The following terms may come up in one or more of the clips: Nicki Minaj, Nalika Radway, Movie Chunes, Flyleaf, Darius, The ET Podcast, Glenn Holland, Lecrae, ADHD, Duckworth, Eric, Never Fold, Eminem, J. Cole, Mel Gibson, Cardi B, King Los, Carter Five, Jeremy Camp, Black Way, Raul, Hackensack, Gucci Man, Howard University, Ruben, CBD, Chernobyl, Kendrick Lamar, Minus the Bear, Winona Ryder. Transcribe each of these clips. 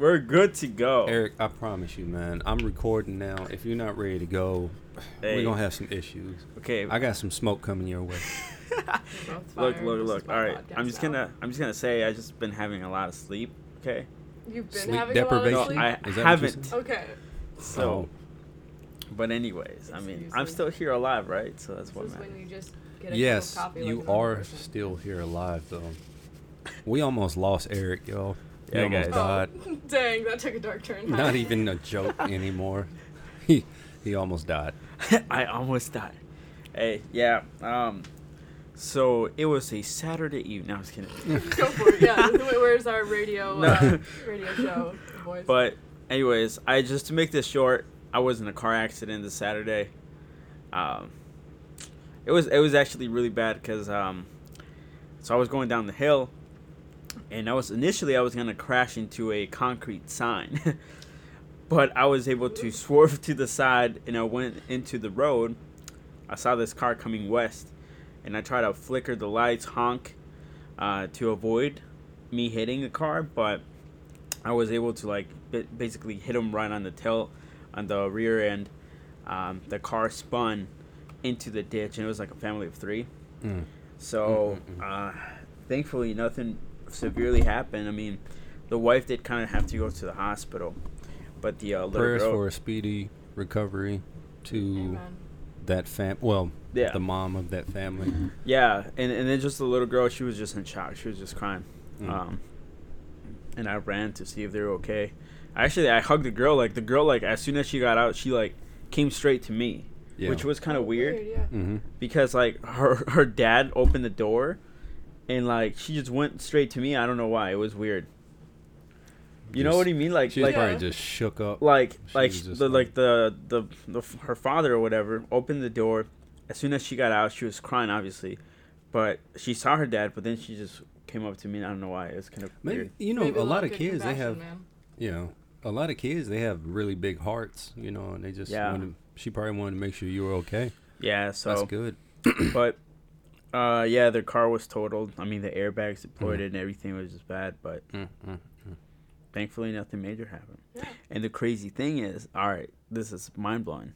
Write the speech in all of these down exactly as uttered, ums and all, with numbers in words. We're good to go. Eric, I promise you, man. I'm recording now. If you're not ready to go, hey. We're going to have some issues. Okay. I got some smoke coming your way. look, look, look. All right. I'm just going to I'm just going to say I've just been having a lot of sleep, okay? You've been sleep having deprivation? A lot of sleep? No, I Is that haven't. Okay. So, but anyways, I mean, I'm still here alive, right? So that's what matters. When you just get a yes, cup of coffee, you like are person. Still here alive, though. We almost lost Eric, y'all. He yeah, almost died. Oh, dang, that took a dark turn. Not even a joke anymore. He he almost died. I almost died. Hey, yeah. Um, so it was a Saturday evening. No, I was kidding. Go for it. Yeah, where's our radio no. uh, radio show voice? But anyways, I just to make this short, I was in a car accident this Saturday. Um, it was it was actually really bad because um, so I was going down the hill. And I was initially I was gonna crash into a concrete sign, but I was able to swerve to the side and I went into the road. I saw this car coming west, and I tried to flicker the lights, honk, uh, to avoid me hitting the car. But I was able to like b- basically hit him right on the tail, on the rear end. Um, the car spun into the ditch, and it was like a family of three. Mm. So uh, thankfully nothing severely happened. I mean, the wife did kind of have to go to the hospital, but the uh, little prayers girl, for a speedy recovery to Amen. That fam. Well, yeah. The mom of that family. Yeah, and and then just the little girl, she was just in shock. She was just crying. Mm. Um, and I ran to see if they were okay. Actually, I hugged the girl. Like the girl, like as soon as she got out, she like came straight to me, yeah. which was kind of weird, weird yeah. mm-hmm. because like her her dad opened the door. And, like, she just went straight to me. I don't know why. It was weird. You just, know what I mean? Like, she like, probably just shook up. Like, she like, the, like, like the, the, the, her father or whatever opened the door. As soon as she got out, she was crying, obviously. But she saw her dad, but then she just came up to me, and I don't know why. It was kind of Maybe, weird. You know, Maybe a lot of kids, they have, man. you know, a lot of kids, they have really big hearts, you know, and they just yeah. wanted, she probably wanted to make sure you were okay. Yeah, so. That's good. But. Uh yeah, their car was totaled. I mean, the airbags deployed mm. and everything was just bad, but mm, mm, mm. thankfully nothing major happened. Yeah. And the crazy thing is, all right, this is mind blowing.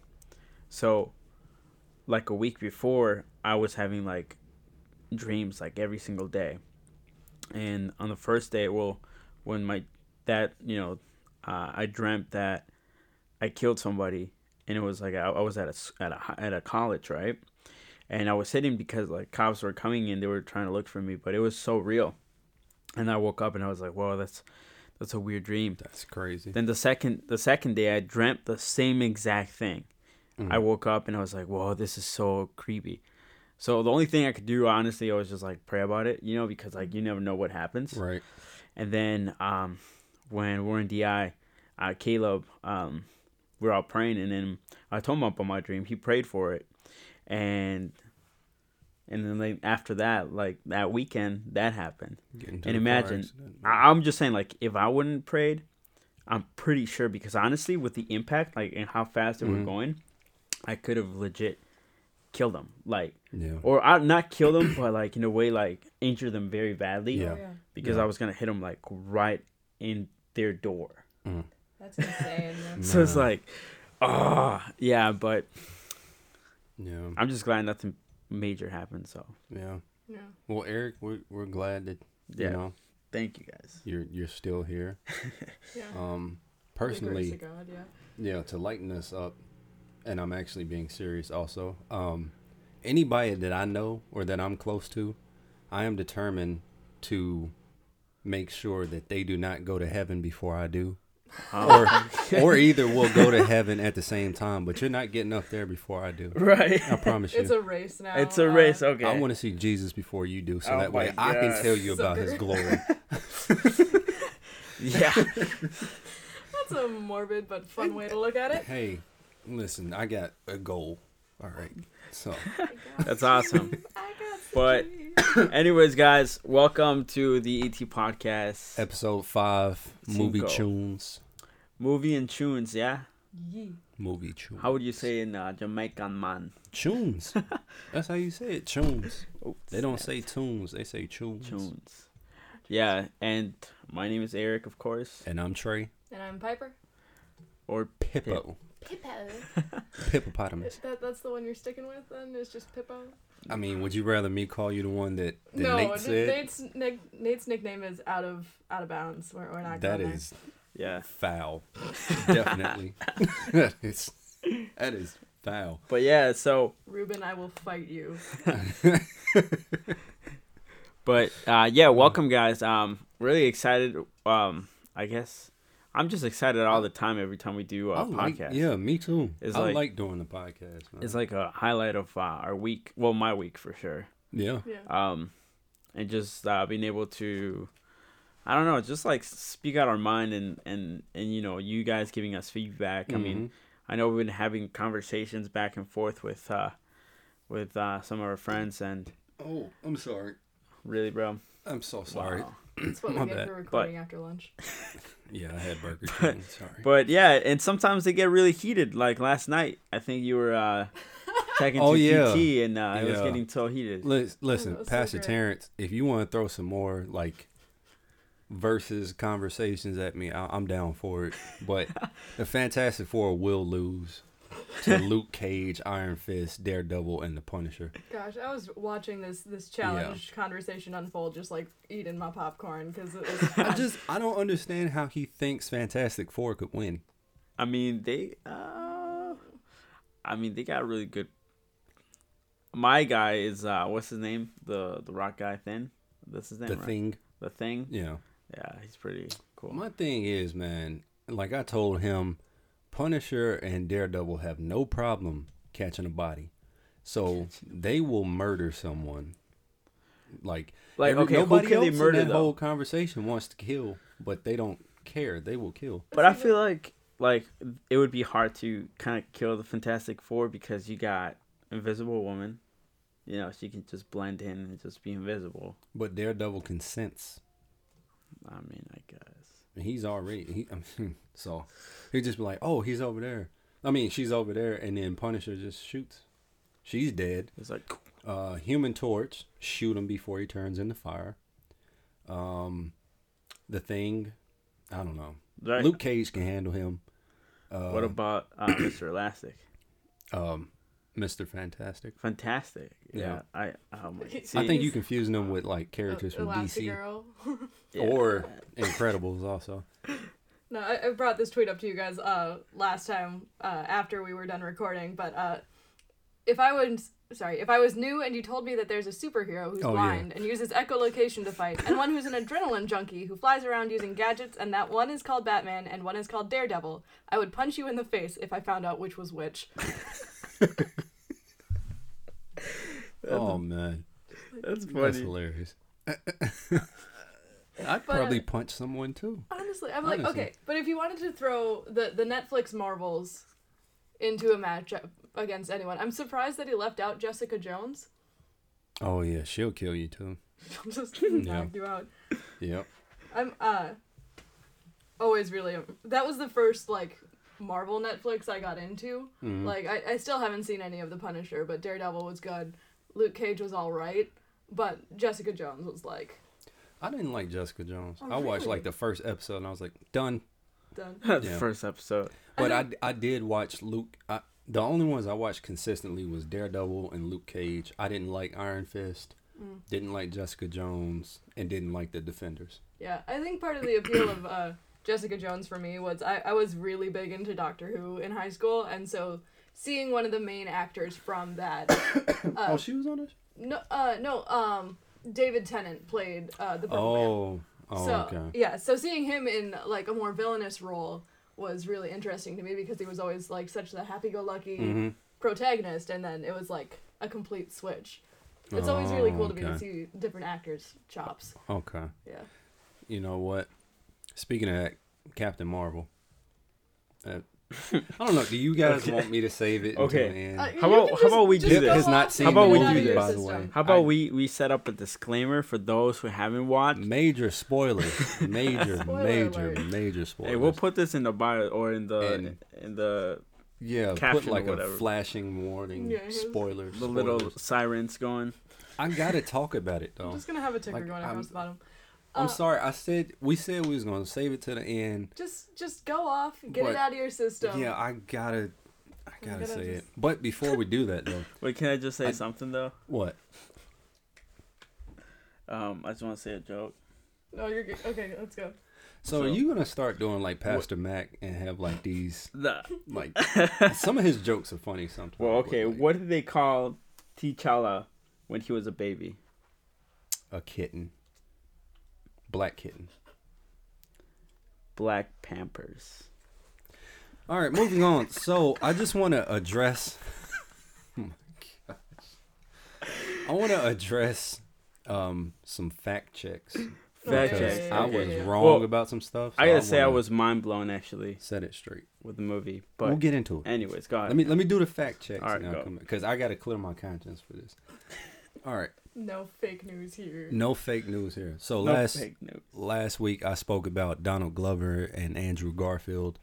So, like a week before, I was having like dreams like every single day, and on the first day, well, when my that you know, uh, I dreamt that I killed somebody, and it was like I, I was at a at a at a college, right? And I was hitting because, like, cops were coming in. They were trying to look for me. But it was so real. And I woke up and I was like, whoa, that's that's a weird dream. That's crazy. Then the second the second day, I dreamt the same exact thing. Mm. I woke up and I was like, whoa, this is so creepy. So the only thing I could do, honestly, I was just, like, pray about it. You know, because, like, you never know what happens. Right. And then um, when we're in D I, uh, Caleb, um, we were all praying. And then I told him about my dream. He prayed for it. And and then like after that, like that weekend, that happened. And imagine, I, I'm just saying, like if I wouldn't prayed, I'm pretty sure because honestly, with the impact, like and how fast they mm-hmm. were going, I could have legit killed them, like yeah. or I not kill them, but like in a way, like injure them very badly, yeah, because yeah. I was gonna hit them like right in their door. Mm. That's insane. So nah. it's like, ah, oh, yeah, but. Yeah, I'm just glad nothing major happened. So yeah, yeah. Well, Eric, we're we're glad that yeah. you know. Thank you guys. You're you're still here. yeah. Um, personally, to God, yeah. yeah. To lighten us up, and I'm actually being serious. Also, um, anybody that I know or that I'm close to, I am determined to make sure that they do not go to heaven before I do. or or either we'll go to heaven at the same time, but you're not getting up there before I do. Right. I promise you. It's a race now. It's a uh, race, okay. I want to see Jesus before you do, so oh that way God. I can tell you Sucker. about his glory. yeah. That's a morbid but fun way to look at it. Hey, listen, I got a goal. All right. So that's awesome. I got but anyways, guys, welcome to the E T podcast. Episode five, Cinco. Movie tunes. Movie and tunes, yeah? yeah. Movie tunes. How would you say in uh, Jamaican, man? Tunes. That's how you say it, tunes. Oops, they don't sad. say tunes, they say tunes. Tunes. Yeah, and my name is Eric, of course. And I'm Trey. And I'm Piper. Or Pippo. Pippo. Pippopotamus. That, that's the one you're sticking with, then? It's just Pippo? I mean, would you rather me call you the one that, that no, Nate said? No, Nate's, Nick, Nate's nickname is Out of out of Bounds. We're, we're not that going is there. Foul. Definitely. that is That is foul. But yeah, so... Ruben, I will fight you. But uh, yeah, welcome, guys. Um, really excited, um, I guess... I'm just excited all the time every time we do a like, podcast. Yeah, me too. It's I like, like doing the podcast. Man. It's like a highlight of uh, our week. Well, my week for sure. Yeah. yeah. Um, and just uh, being able to, I don't know, just like speak out our mind and, and, and you know, you guys giving us feedback. Mm-hmm. I mean, I know we've been having conversations back and forth with uh, with uh, some of our friends. And oh, I'm sorry. Really, bro? I'm so sorry. Wow. That's what we get for recording but, after lunch. Yeah, I had Burger King. Sorry. But yeah, and sometimes they get really heated. Like last night, I think you were uh, checking oh, to yeah. P T, and uh, yeah. it was getting so heated. Listen, listen oh, Pastor so Terrence, if you want to throw some more like versus conversations at me, I- I'm down for it. But the Fantastic Four will lose to Luke Cage, Iron Fist, Daredevil, and the Punisher. Gosh, I was watching this this challenge yeah. conversation unfold, just like eating my popcorn because it was. I just I don't understand how he thinks Fantastic Four could win. I mean they, uh, I mean they got really good. My guy is uh, what's his name? The the rock guy, Thing. That's his name. The right? Thing. The Thing. Yeah. Yeah, he's pretty cool. My thing is, man, like I told him. Punisher and Daredevil have no problem catching a body, so they will murder someone. Like, like every, okay, nobody who can else they murder, in that though? Whole conversation wants to kill, but they don't care. They will kill. But I feel like like it would be hard to kind of kill the Fantastic Four because you got Invisible Woman. You know, she can just blend in and just be invisible. But Daredevil can sense. I mean, I guess. He's already, he, I mean, so he'd just be like, oh, he's over there. I mean, she's over there, and then Punisher just shoots. She's dead. It's like, uh, Human Torch, shoot him before he turns into fire. Um, The Thing, I don't know. Right. Luke Cage can handle him. Uh, what about uh, Mister Elastic? Um, Mister Fantastic. Fantastic. Yeah. yeah. I um, I think you confusing them with like characters from D C Girl. yeah. or Incredibles also. No, I, I brought this tweet up to you guys uh, last time uh, after we were done recording, but uh, if I was sorry, if I was new and you told me that there's a superhero who's oh, blind yeah. and uses echolocation to fight, and one who's an adrenaline junkie who flies around using gadgets, and that one is called Batman and one is called Daredevil, I would punch you in the face if I found out which was which. Oh man, that's funny. That's hilarious. I'd probably but, punch someone too. Honestly, I'm honestly. like, okay, but if you wanted to throw the, the Netflix Marvels into a matchup against anyone, I'm surprised that he left out Jessica Jones. Oh yeah, she'll kill you too. I'm just gonna knock you out. Yep. I'm uh always really that was the first like. Marvel Netflix I got into. Mm-hmm. Like, I, I still haven't seen any of The Punisher, but Daredevil was good. Luke Cage was alright, but Jessica Jones was like... I didn't like Jessica Jones. Oh, I really? watched, like, the first episode, and I was like, done. Done. Yeah. The first episode. But I, I did watch Luke... I, the only ones I watched consistently was Daredevil and Luke Cage. I didn't like Iron Fist, mm. didn't like Jessica Jones, and didn't like The Defenders. Yeah, I think part of the appeal of... Uh, Jessica Jones for me was I, I was really big into Doctor Who in high school, and so seeing one of the main actors from that uh, oh she was on it no uh no um David Tennant played uh the Purple oh, Man. oh so okay. yeah so seeing him in like a more villainous role was really interesting to me because he was always like such the happy-go-lucky mm-hmm. protagonist, and then it was like a complete switch. It's oh, always really cool okay. to be able to see different actors' chops. Okay yeah you know what, speaking of that, Captain Marvel. Uh, I don't know. Do you guys okay. want me to save it? Okay. Until the end? Uh, how about just, how about we do this? Not how about we do this? By the way, how about I, we, we set up a disclaimer for those who haven't watched? Major spoilers. Major, Spoiler major, alert. major spoilers. Hey, we'll put this in the bio or in the and, in the yeah. Put like a flashing warning. Yeah, spoilers. The spoilers. Little sirens going. I gotta talk about it though. I'm just gonna have a ticker like, going across the bottom. I'm uh, sorry. I said we said we was gonna save it to the end. Just, just go off. Get it out of your system. Yeah, I gotta, I gotta, gotta say just... it. But before we do that, though, wait, can I just say I, something though? What? Um, I just want to say a joke. No, you're good. Okay, let's go. So, so are you gonna start doing like Pastor what? Mac and have like these? Nah. Like some of his jokes are funny sometimes. Well, okay. Like, what did they call T'Challa when he was a baby? A kitten. Black kitten. Black Pampers. All right, moving on. So I just want to address. Oh my gosh. I want to address um, some fact checks. Fact checks. I was wrong well, about some stuff. So I gotta I say I was mind blown actually. Set it straight with the movie, but we'll get into it. Anyways, go ahead. Let me let me do the fact checks right, now because I gotta clear my conscience for this. All right. No fake news here. No fake news here. So no last last week I spoke about Donald Glover and Andrew Garfield,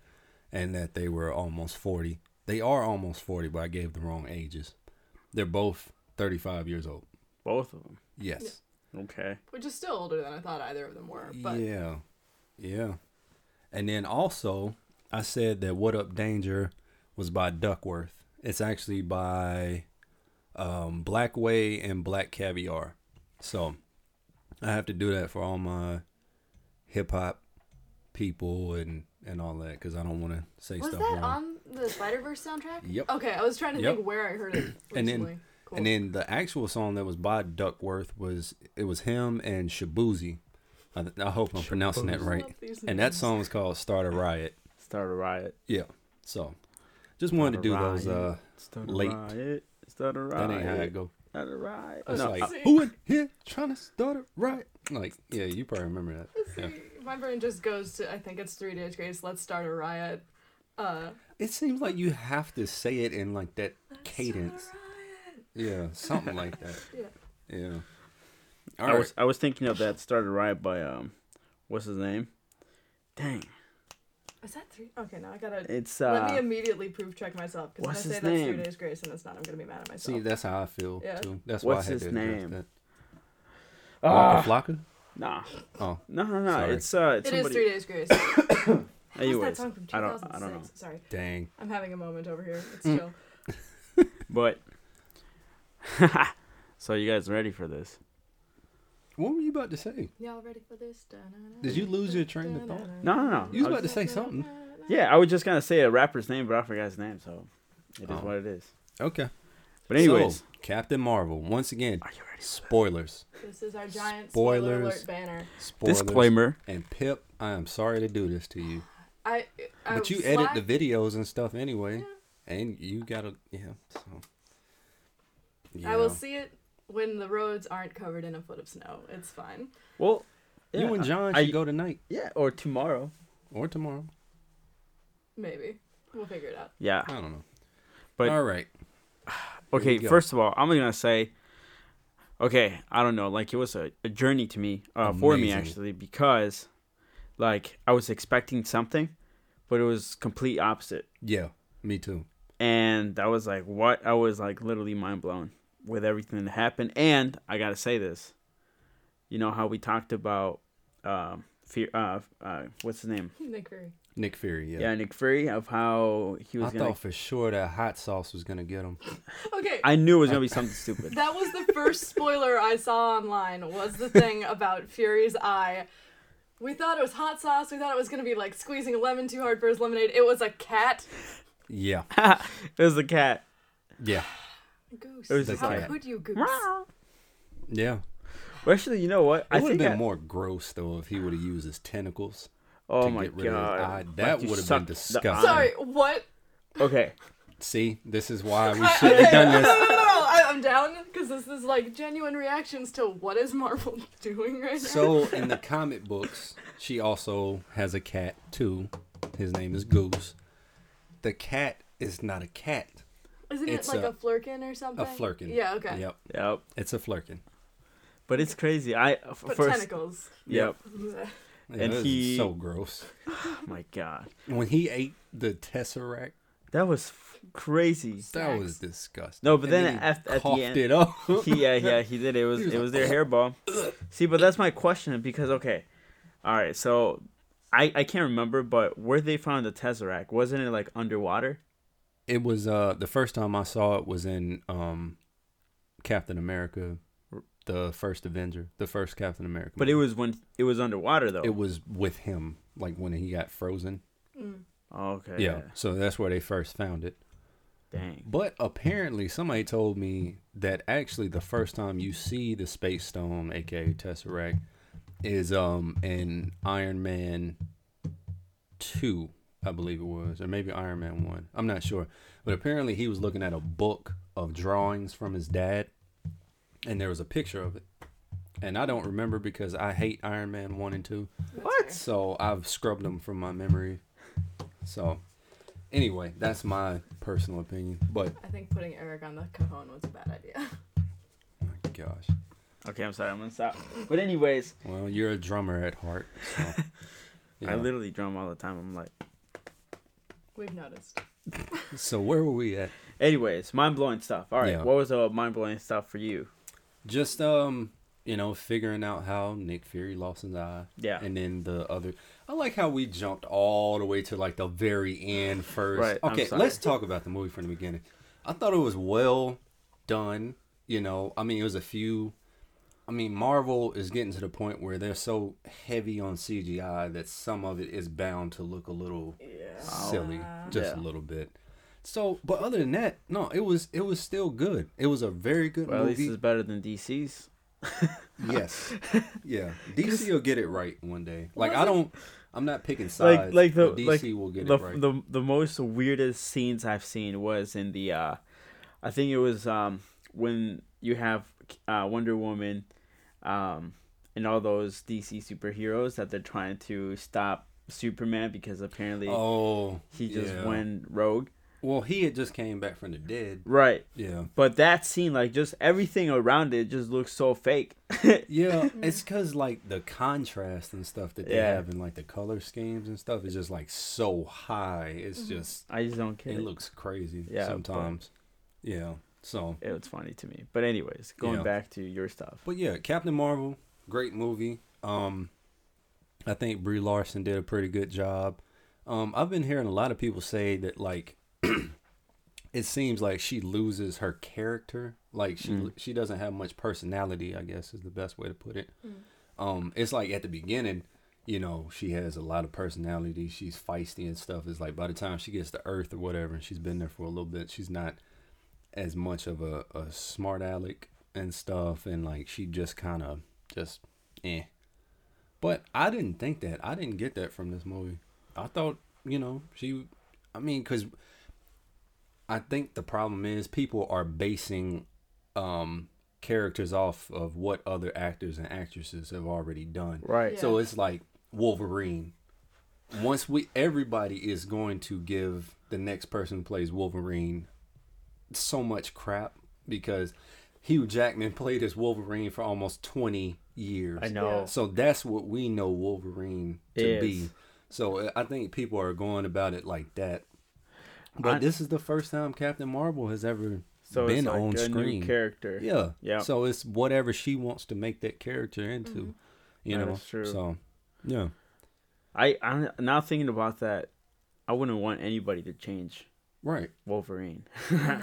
and that they were almost forty. They are almost forty, but I gave the wrong ages. They're both thirty-five years old. Both of them. Yes. Yeah. Okay. Which is still older than I thought either of them were. But. Yeah, yeah. And then also I said that "What Up Danger" was by Duckworth. It's actually by. Um, Black Way and Black Caviar. So I have to do that for all my hip hop people and, and all that because I don't want to say was stuff wrong. Was that on the Spider-Verse soundtrack? Yep. Okay, I was trying to yep. think where I heard it recently. And then, cool. and then the actual song that was by Duckworth was, it was him and Shabuzi. I, I hope I'm Shabuzi. pronouncing that right. And that song was called Start a Riot. Start a Riot. Yeah. So just wanted Start to do riot. those uh, Start a late. Riot. Start a riot. That ain't how it go. Start a riot. It's no, like, see. Who in here trying to start a riot? Like, yeah, you probably remember that. Yeah. My brain just goes to, I think it's Three Days Grace, let's start a riot. Uh, it seems like you have to say it in like that cadence. Yeah, something like that. yeah. Yeah. All right. I was I was thinking of that Start a Riot by, um, what's his name? Dang. Is that three? Okay, now I gotta. It's, uh, let me immediately proof check myself because if I say that's Three Days Grace and it's not, I'm gonna be mad at myself. See, that's how I feel yeah. too. That's what's why I had his to name? That. Uh, Waka Flocka? Nah. Oh. No, no, no. Sorry. It's uh. It's it somebody... is Three Days Grace. Anyways, that song from I don't. I don't know. Sorry. Dang. I'm having a moment over here. It's mm. chill. But. So you guys ready for this? What were you about to say? Y'all ready for this? Did you lose your train of thought? No, no, no. You was, was about to say something. Yeah, I was just going to say a rapper's name, but I forgot his name, so it oh. is what it is. Okay. But anyways. So, Captain Marvel, once again, are you ready? Spoilers. This is our giant spoilers, spoiler alert banner. Spoilers. Disclaimer. And Pip, I am sorry to do this to you. I, I But you edit the videos and stuff anyway, yeah. and you got to, yeah, so. Yeah. I will see it. When the roads aren't covered in a foot of snow, it's fine. Well, yeah. you and John should I, go tonight. Yeah, or tomorrow. Or tomorrow. Maybe. We'll figure it out. Yeah. I don't know. But all right. Okay, first of all, I'm going to say, okay, I don't know. Like, it was a, a journey to me, uh, for me, actually, because, like, I was expecting something, but it was complete opposite. Yeah, me too. And I was like, what? I was, like, literally mind blown. With everything that happened, and I gotta say this, you know how we talked about uh, fear, uh, uh, what's his name? Nick Fury. Nick Fury, yeah. Yeah, Nick Fury, of how he was. I gonna... thought for sure that hot sauce was gonna get him. Okay. I knew it was gonna be something stupid. That was the first spoiler I saw online. Was the thing about Fury's eye. We thought it was hot sauce. We thought it was gonna be like squeezing a lemon too hard for his lemonade. It was a cat. Yeah. It was a cat. Yeah. Goose. It was just How like, could you goose? Yeah. Well, actually, you know what? It I would have been I... more gross though if he would have used his tentacles. Oh to my get rid god! Of his eye. That like would have been disgusting. Sorry, what? Okay. See, this is why we should have done this. No, no, no, no! I, I'm down because this is like genuine reactions to what is Marvel doing right now. So in the comic books, she also has a cat too. His name is Goose. The cat is not a cat. Isn't it it's like a, a flurkin or something? A flurkin. Yeah, okay. Yep. Yep. It's a flurkin. But it's crazy. I but first, tentacles. Yep. Yeah, and he so gross. Oh my god. When he ate the tesseract That was crazy. That was disgusting. No, but and then, then at, at the end, it up. He, yeah, yeah, he did. It was, was it like, was their hairball. See, but that's my question because okay, all right. So I I can't remember, but where they found the Tesseract, wasn't it like underwater? It was uh the first time I saw it was in um Captain America, the first Avenger, the first Captain America. But movie. It was when it was underwater though. It was with him, like when he got frozen. Mm. Okay. Yeah, yeah. So that's where they first found it. Dang. But apparently somebody told me that actually the first time you see the Space Stone, aka Tesseract, is um in Iron Man two, I believe it was, or maybe Iron Man one. I'm not sure. But apparently he was looking at a book of drawings from his dad and there was a picture of it. And I don't remember because I hate Iron Man one and two. What? So I've scrubbed them from my memory. So anyway, that's my personal opinion. But I think putting Eric on the cajon was a bad idea. Oh my gosh. Okay, I'm sorry. I'm going to stop. But anyways. Well, you're a drummer at heart. So, yeah. I literally drum all the time. I'm like. We've noticed. So where were we at? Anyways, mind-blowing stuff. All right. Yeah. What was the mind-blowing stuff for you? Just, um, you know, figuring out how Nick Fury lost his eye. Yeah. And then the other. I like how we jumped all the way to like the very end first. Right, okay, let's talk about the movie from the beginning. I thought it was well done. You know, I mean, it was a few. I mean, Marvel is getting to the point where they're so heavy on C G I that some of it is bound to look a little yeah. silly, just yeah. a little bit. So, but other than that, no, it was it was still good. It was a very good well, movie. At least it's better than D C's. Yes, yeah. D C will get it right one day. Like I don't. I'm not picking sides. Like, like the D C like will get the, it right. The the most weirdest scenes I've seen was in the, uh, I think it was um when you have uh, Wonder Woman, um, and all those D C superheroes that they're trying to stop Superman because apparently oh he just yeah. went rogue. Well, he had just came back from the dead. Right. Yeah. But that scene, like, just everything around it just looks so fake. Yeah. It's because, like, the contrast and stuff that they yeah. have and, like, the color schemes and stuff is just, like, so high. It's just... I just don't care. It looks crazy yeah, sometimes. Yeah. So... It was funny to me. But anyways, going yeah. back to your stuff. But, yeah, Captain Marvel, great movie. Um, I think Brie Larson did a pretty good job. Um, I've been hearing a lot of people say that, like... it seems like she loses her character. Like she mm. she doesn't have much personality, I guess is the best way to put it. Mm. Um, it's like at the beginning, you know, she has a lot of personality. She's feisty and stuff. It's like by the time she gets to Earth or whatever, and she's been there for a little bit, she's not as much of a, a smart aleck and stuff. And like she just kind of just eh. But I didn't think that. I didn't get that from this movie. I thought, you know, she... I mean, because... I think the problem is people are basing um, characters off of what other actors and actresses have already done. Right. Yeah. So it's like Wolverine. Once we, everybody is going to give the next person who plays Wolverine so much crap because Hugh Jackman played as Wolverine for almost twenty years. I know. So that's what we know Wolverine to it be. Is. So I think people are going about it like that. But I, this is the first time Captain Marvel has ever so been it's like on a screen. New character. Yeah. Yeah. So it's whatever she wants to make that character into. Mm-hmm. You that know. Is true. So yeah. I I'm now thinking about that. I wouldn't want anybody to change. Right. Wolverine.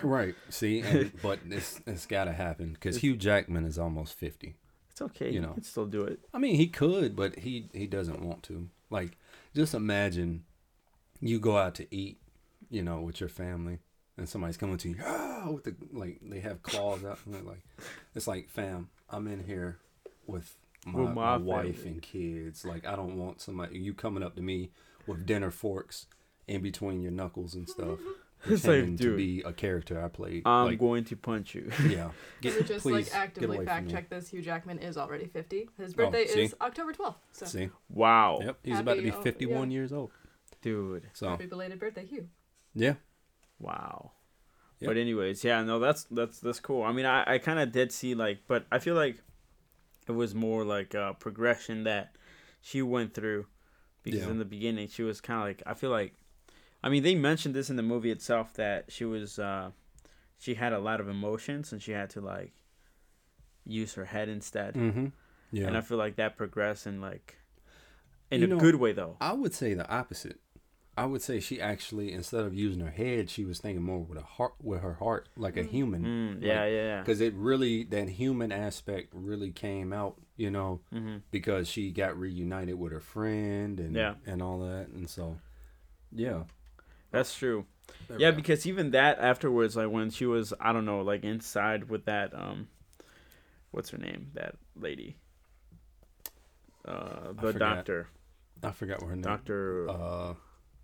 Right. See, and, but it's it's got to happen because Hugh Jackman is almost fifty. It's okay. You know, he can still do it. I mean, he could, but he he doesn't want to. Like, just imagine you go out to eat. You know, with your family, and somebody's coming to you, ah, with the like, they have claws out, and they're like, it's like, fam, I'm in here with my, with my, my wife and kids. Like, I don't want somebody you coming up to me with dinner forks in between your knuckles and stuff. It's like, dude, to be a character I played. I'm like, going to punch you. Yeah. Get, so just please, like actively fact check this. Hugh Jackman is already fifty. His birthday oh, is October twelfth. So. See, wow. Yep, he's Happy, about to be fifty-one oh, yeah. years old, dude. So happy belated birthday, Hugh. Yeah. Wow. Yep. But anyways, yeah, no, that's that's that's cool. I mean, I, I kind of did see like, but I feel like it was more like a progression that she went through because yeah. in the beginning she was kind of like, I feel like I mean, they mentioned this in the movie itself that she was, uh, she had a lot of emotions and she had to like use her head instead. Mm-hmm. Yeah. And I feel like that progressed in like in you a know, good way though. I would say the opposite. I would say she actually, instead of using her head, she was thinking more with a heart, with her heart, like a human. Mm, yeah, like, yeah, yeah. Because it really, that human aspect really came out, you know, mm-hmm. because she got reunited with her friend and yeah. and all that, and so, yeah, that's true. There yeah, because even that afterwards, like when she was, I don't know, like inside with that, um, what's her name? That lady, uh, the I doctor. I forgot what her name. Doctor. Uh.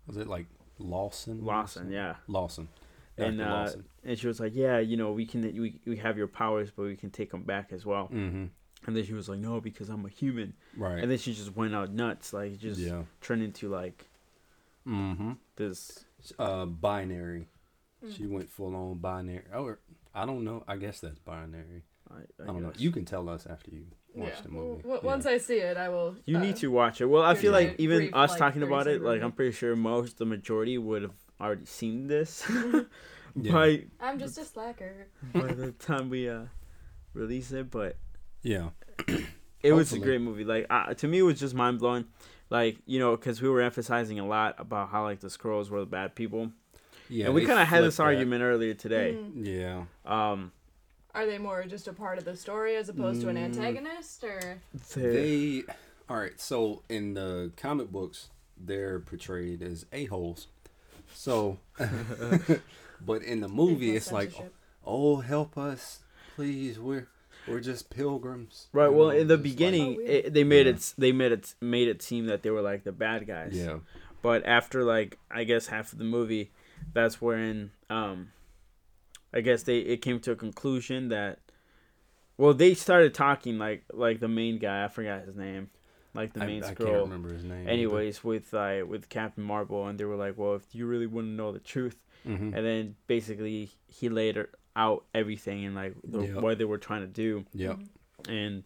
Was it like Lawson? Lawson, yeah. Lawson. Doctor And uh, Lawson. And she was like, yeah, you know, we can we we have your powers, but we can take them back as well. Mm-hmm. And then she was like, no, because I'm a human. Right. And then she just went out nuts, like just yeah. turned into like mm-hmm. this uh, binary. Mm-hmm. She went full on binary. Oh, I don't know. I guess that's binary. I, I, I don't guess. know. You can tell us after you. Watch yeah. the movie. Well, yeah. Once I see it, I will. You uh, need to watch it. Well, I feel like even brief, us like, talking about it, like I'm pretty sure most, the majority would have already seen this. yeah. by, I'm just a slacker. By the time we uh, release it, but yeah, it Hopefully. was a great movie. Like uh, to me, it was just mind blowing. Like you know, because we were emphasizing a lot about how like the Skrulls were the bad people. Yeah, and we kind of had this argument that. earlier today. Mm. Yeah. Um. Are they more just a part of the story as opposed to an antagonist, or they? All right, so in the comic books, they're portrayed as a-holes. So, but in the movie, it's like, oh, help us, please, we're we're just pilgrims. Right. Well, in the beginning, it, they made yeah. it they made it made it seem that they were like the bad guys. Yeah. But after like I guess half of the movie, that's wherein um. I guess they it came to a conclusion that, well, they started talking like like the main guy. I forgot his name, like the main I, Skrull. I can't remember his name. Anyways, either. with uh, with Captain Marvel, and they were like, "Well, if you really want to know the truth," mm-hmm. and then basically he laid out everything and like the, yep. what they were trying to do. Yep. And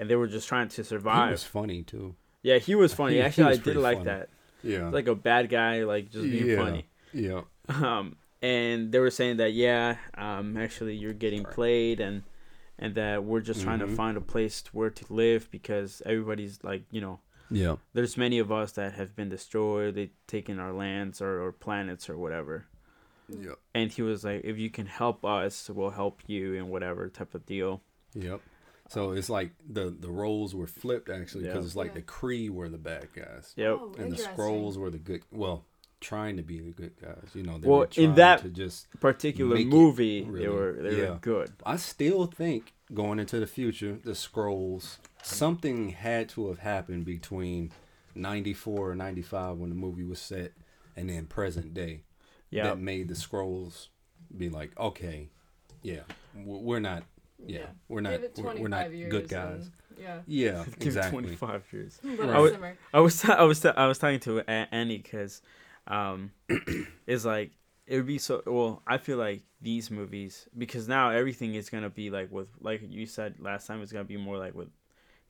and they were just trying to survive. He was funny too. Yeah, he was funny. He, Actually, he was I did like funny. that. Yeah. Like a bad guy, like just being yeah. funny. Yeah. Um. And they were saying that, yeah, um, actually you're getting played and and that we're just trying mm-hmm. to find a place where to live because everybody's like, you know, yeah. there's many of us that have been destroyed. They've taken our lands or, or planets or whatever. Yeah. And he was like, if you can help us, we'll help you and whatever type of deal. Yep. So it's like the, the roles were flipped, actually, because yeah. it's like yeah. the Kree were the bad guys. Yep. Oh, and the Skrulls were the good, well... trying to be the good guys, you know. They well, were in that to just particular movie, it, really. they were they yeah. were good. I still think going into the future, the Skrulls, something had to have happened between ninety-four or ninety-five when the movie was set, and then present day. Yeah, that made the Skrulls be like, okay, yeah, we're not, yeah, yeah. we're not, we're, we're not good guys. And- Yeah. Yeah. Exactly. Twenty-five years. Right. I was, I was, ta- I was, ta- I was talking to Annie because, um, it's like it would be so. Well, I feel like these movies because now everything is gonna be like with like you said last time. It's gonna be more like with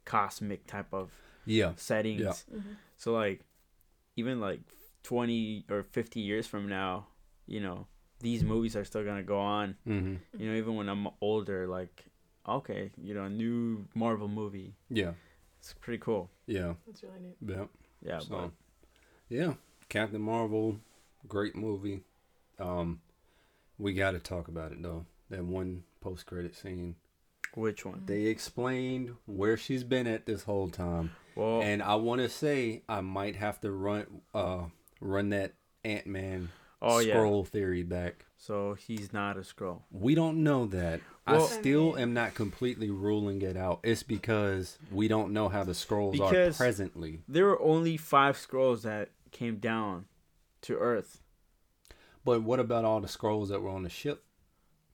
cosmic type of yeah settings. Yeah. Mm-hmm. So like, even like twenty or fifty years from now, you know, these movies are still gonna go on. Mm-hmm. You know, even when I'm older, like. Okay, you know, a new Marvel movie. Yeah. It's pretty cool. Yeah. It's really neat. Yeah. Yeah. So, but... yeah. Captain Marvel, great movie. Um, we got to talk about it, though. That one post-credit scene. Which one? They explained where she's been at this whole time. Well, and I want to say I might have to run uh, run that Ant-Man oh, Skrull yeah. theory back. So he's not a Skrull. We don't know that. Well, I still I mean, am not completely ruling it out. It's because we don't know how the Skrulls are presently. There were only five Skrulls that came down to Earth. But what about all the Skrulls that were on the ship?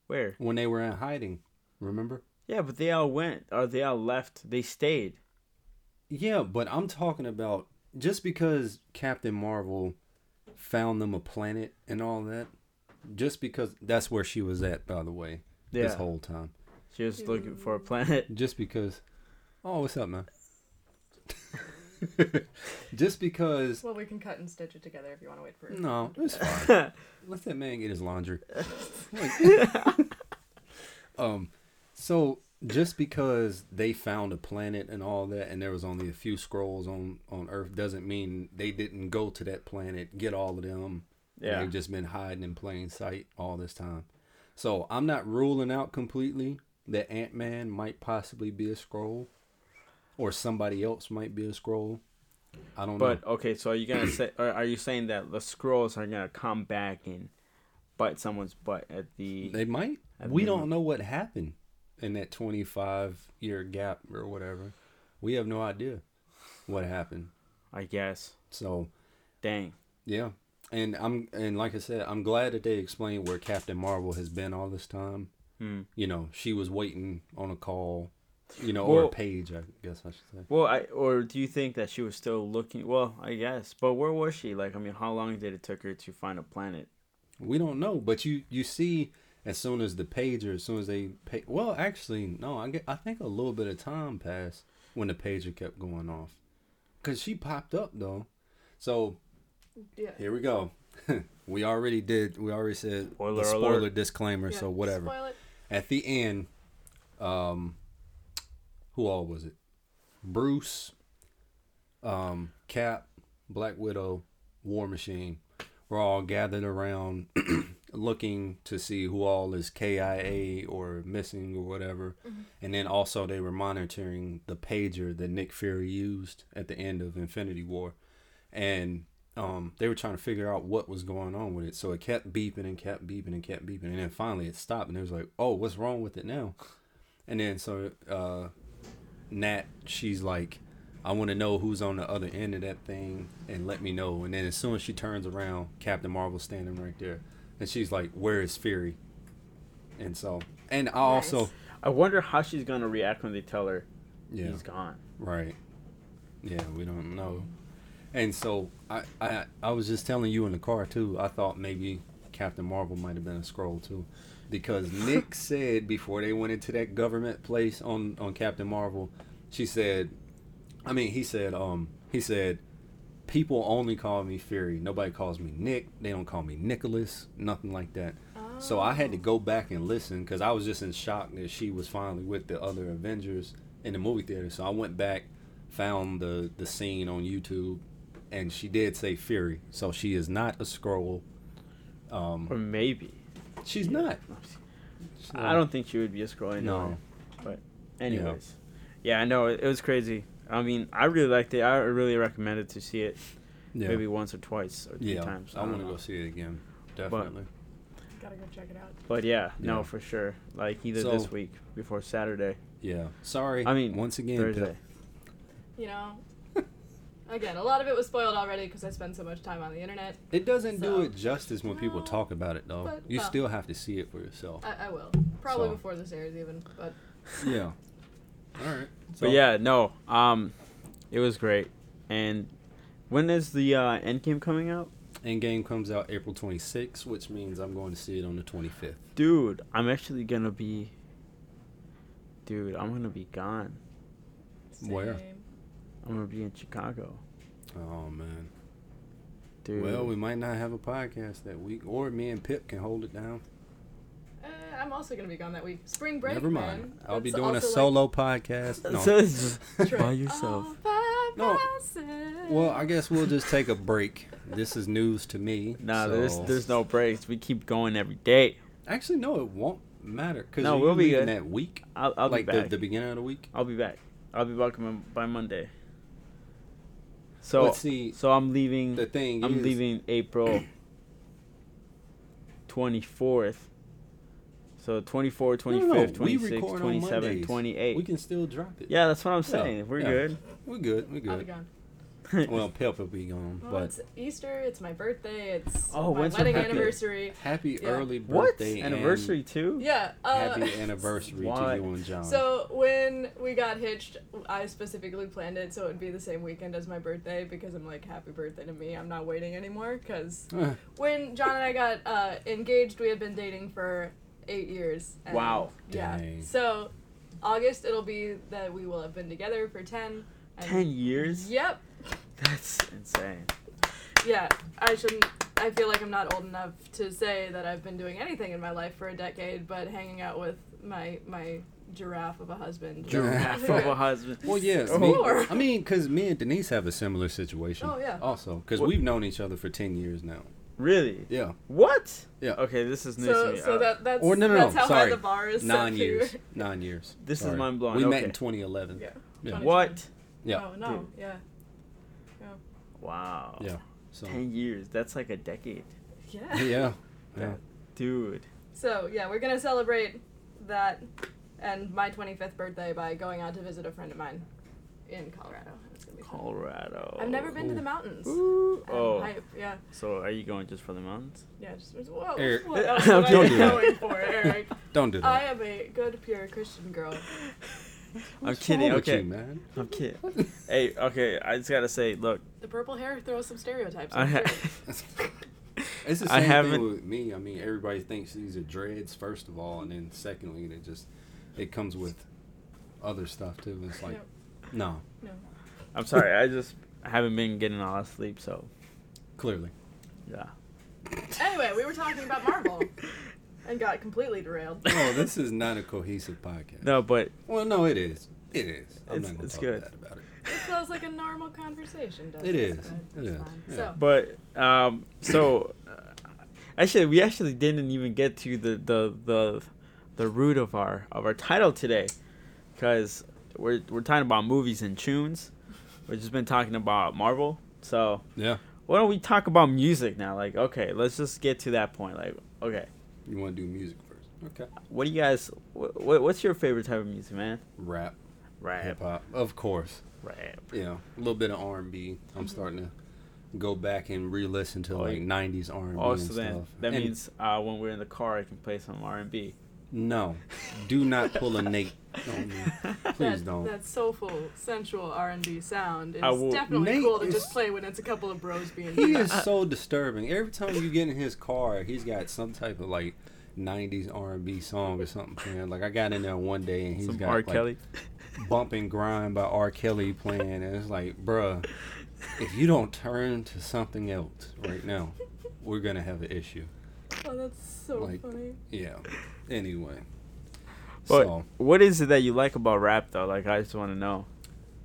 Where? When they were in hiding, remember? Yeah, but they all went, or they all left. They stayed. Yeah, but I'm talking about just because Captain Marvel found them a planet and all that, just because that's where she was at, by the way. Yeah. This whole time. She was looking for a planet. Just because. Oh, what's up, man? Just because... Well, we can cut and stitch it together if you want to wait for it. No, it's fine. Let that man get his laundry. um, so, just because they found a planet and all that, and there was only a few scrolls on, on Earth, doesn't mean they didn't go to that planet, get all of them. Yeah. They've just been hiding in plain sight all this time. So, I'm not ruling out completely that Ant-Man might possibly be a Skrull. Or somebody else might be a Skrull. I don't but, know. But okay, so are you gonna say? Or are you saying that the Skrulls are gonna come back and bite someone's butt at the? They might. We the don't moment. know what happened in that twenty-five year gap or whatever. We have no idea what happened. I guess. So, dang. Yeah, and I'm and like I said, I'm glad that they explained where Captain Marvel has been all this time. Hmm. You know, she was waiting on a call. You know, well, or a page, I guess I should say. Well, I or do you think that she was still looking? Well, I guess. But where was she? Like, I mean, how long did it take her to find a planet? We don't know. But you, you see, as soon as the page or as soon as they pay. Well, actually, no. I, get, I think a little bit of time passed when the pager kept going off. Because she popped up, though. So, yeah. Here we go. we already did. We already said spoiler, the spoiler alert. disclaimer, yeah, so whatever. Spoil it. At the end, um... who all was it? Bruce, um, Cap, Black Widow, War Machine. We're all gathered around looking to see who all is K I A or missing or whatever. Mm-hmm. And then also they were monitoring the pager that Nick Fury used at the end of Infinity War. And um, they were trying to figure out what was going on with it. So it kept beeping and kept beeping and kept beeping. And then finally it stopped and it was like, oh, what's wrong with it now? And then so... Uh, Nat, she's like, I want to know who's on the other end of that thing and let me know. And then as soon as she turns around, Captain Marvel's standing right there. And she's like, where is Fury? And so, and I nice. also... I wonder how she's going to react when they tell her yeah, he's gone. Right. Yeah, we don't know. And so, I, I, I was just telling you in the car, too, I thought maybe Captain Marvel might have been a Skrull, too. Because Nick said before they went into that government place on, on Captain Marvel, she said, I mean, he said, um, he said, people only call me Fury. Nobody calls me Nick. They don't call me Nicholas. Nothing like that. Oh. So I had to go back and listen because I was just in shock that she was finally with the other Avengers in the movie theater. So I went back, found the, the scene on YouTube, and she did say Fury. So she is not a Skrull. Um, or maybe. She's yeah. not. She's I not. don't think she would be a Skrull anymore. No. But anyways. Yeah, I yeah, know. It, it was crazy. I mean, I really liked it. I really recommend it to see it yeah. maybe once or twice or three yeah. times. I, I want to go see it again. Definitely. But, gotta go check it out. But yeah, yeah. no, for sure. Like either so, this week before Saturday. Yeah. Sorry. I mean, once again. Thursday. You know. Again, a lot of it was spoiled already because I spend so much time on the internet. It doesn't so. do it justice when no, people talk about it, though. But, you well, still have to see it for yourself. I, I will. Probably so. before this airs, even. But yeah. All right. So. But yeah, no. Um, it was great. And when is the uh, Endgame coming out? Endgame comes out April twenty-sixth, which means I'm going to see it on the twenty-fifth. Dude, I'm actually going to be... Dude, I'm going to be gone. Same. Where? I'm going to be in Chicago. Oh, man. Dude. Well, we might not have a podcast that week, or me and Pip can hold it down. Uh, I'm also going to be gone that week. Spring break, Never mind. Man. I'll That's be doing a solo like... podcast. No. So it's just by yourself. By no. Well, I guess we'll just take a break. This is news to me. Nah, so. there's, there's no breaks. We keep going every day. Actually, no, it won't matter. Because no, we'll be in that week. I'll, I'll like be back. Like the, the beginning of the week? I'll be back. I'll be back by Monday. So Let's see, so I'm leaving. The thing I'm is, leaving April twenty-fourth. So twenty-fourth, twenty-fifth, twenty-sixth, twenty-seventh, twenty-eighth. We can still drop it. Yeah, that's what I'm saying. Yeah. We're yeah. good. We're good. We're good. I'll be gone. Well, Pip will be gone. Well, but it's Easter. It's my birthday. It's oh, my wedding happy, anniversary. Happy yeah. early birthday. What? Anniversary too? Yeah. Uh, happy anniversary to you and John. So when we got hitched, I specifically planned it so it would be the same weekend as my birthday because I'm like, happy birthday to me. I'm not waiting anymore because uh. when John and I got uh, engaged, we had been dating for eight years. And wow. Yeah. Dang. So August, it'll be that we will have been together for ten. ten years? Yep. That's insane. Yeah, I shouldn't... I feel like I'm not old enough to say that I've been doing anything in my life for a decade, but hanging out with my my giraffe of a husband. Giraffe of a husband. Well, yeah. I mean, because me and Denise have a similar situation. Oh, yeah. Also, because we've known each other for ten years now. Really? Yeah. What? Yeah. Okay, this is new so, to me. So uh, that, that's, or no, no, that's no, how sorry. high the bar is. Nine years. Nine years. This sorry. is mind-blowing. We okay. met in twenty eleven. Yeah. yeah. What? Yeah. Oh, no. Dude. Yeah. Yeah. Wow. Yeah. So. Ten years. That's like a decade. Yeah. Yeah. Yeah. Dude. So, yeah, we're going to celebrate that and my twenty-fifth birthday by going out to visit a friend of mine in Colorado. It's gonna be Colorado. Fun. I've never been Ooh. to the mountains. Ooh. Oh. Hype. Yeah. So, are you going just for the mountains? Yeah. Just, whoa. Eric. What else am I going that. for, Eric? Don't do that. I am a good, pure Christian girl. I'm kidding, okay. You, man? I'm kidding. Hey, okay, I just gotta say, look. The purple hair throws some stereotypes. I ha- it's the same I thing with me. I mean, everybody thinks these are dreads, first of all, and then secondly, it just, it comes with other stuff, too. It's like, no. No. no. I'm sorry, I just haven't been getting a lot of sleep, so. Clearly. Yeah. Anyway, we were talking about Marvel. And got completely derailed. Oh, this is not a cohesive podcast. No, but... Well, no, it is. It is. I'm it's, not going to talk good. bad about it. It feels like a normal conversation, doesn't it? It is. It is. Yeah. So. But, um, so... Uh, actually, we actually didn't even get to the, the, the, the root of our of our title today. Because we're, we're talking about movies and tunes. We've just been talking about Marvel. So... Yeah. Why don't we talk about music now? Like, okay, let's just get to that point. Like, okay... You want to do music first. Okay. What do you guys... What, what What's your favorite type of music, man? Rap. Rap. Hip-hop. Of course. Rap. You know, a little bit of R and B. I'm mm-hmm. starting to go back and re-listen to, oh, like, nineties R and B oh, so and then, stuff. That and means uh, when we're in the car, I can play some R and B. No. Do not pull a Nate. Don't, please that, don't. That soulful, sensual R and B sound is will, definitely Nate cool to is, just play when it's a couple of bros being. He is so disturbing. Every time you get in his car, he's got some type of like nineties R and B song or something playing. Like I got in there one day and he's some got R. Kelly. Like, Bump and Grind by R. Kelly playing, and it's like, bruh, if you don't turn to something else right now, we're gonna have an issue. Oh, that's so like, funny. Yeah. Anyway. But so, what is it that you like about rap, though? Like, I just want to know.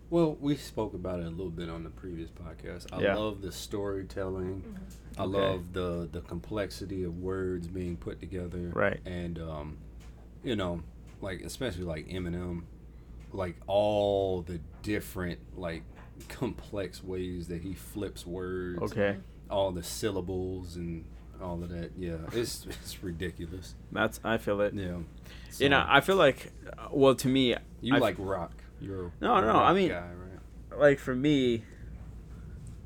Well, we spoke about it a little bit on the previous podcast. I yeah. love the storytelling. Mm-hmm. I okay. love the, the complexity of words being put together. Right. And, um, you know, like, especially, like, Eminem, like, all the different, like, complex ways that he flips words. Okay. All the syllables and... all of that, yeah, it's it's ridiculous. That's I feel it. Yeah, so, you know, I feel like, well, to me, you I like f- rock. You're no, no. I mean, guy, right? Like for me,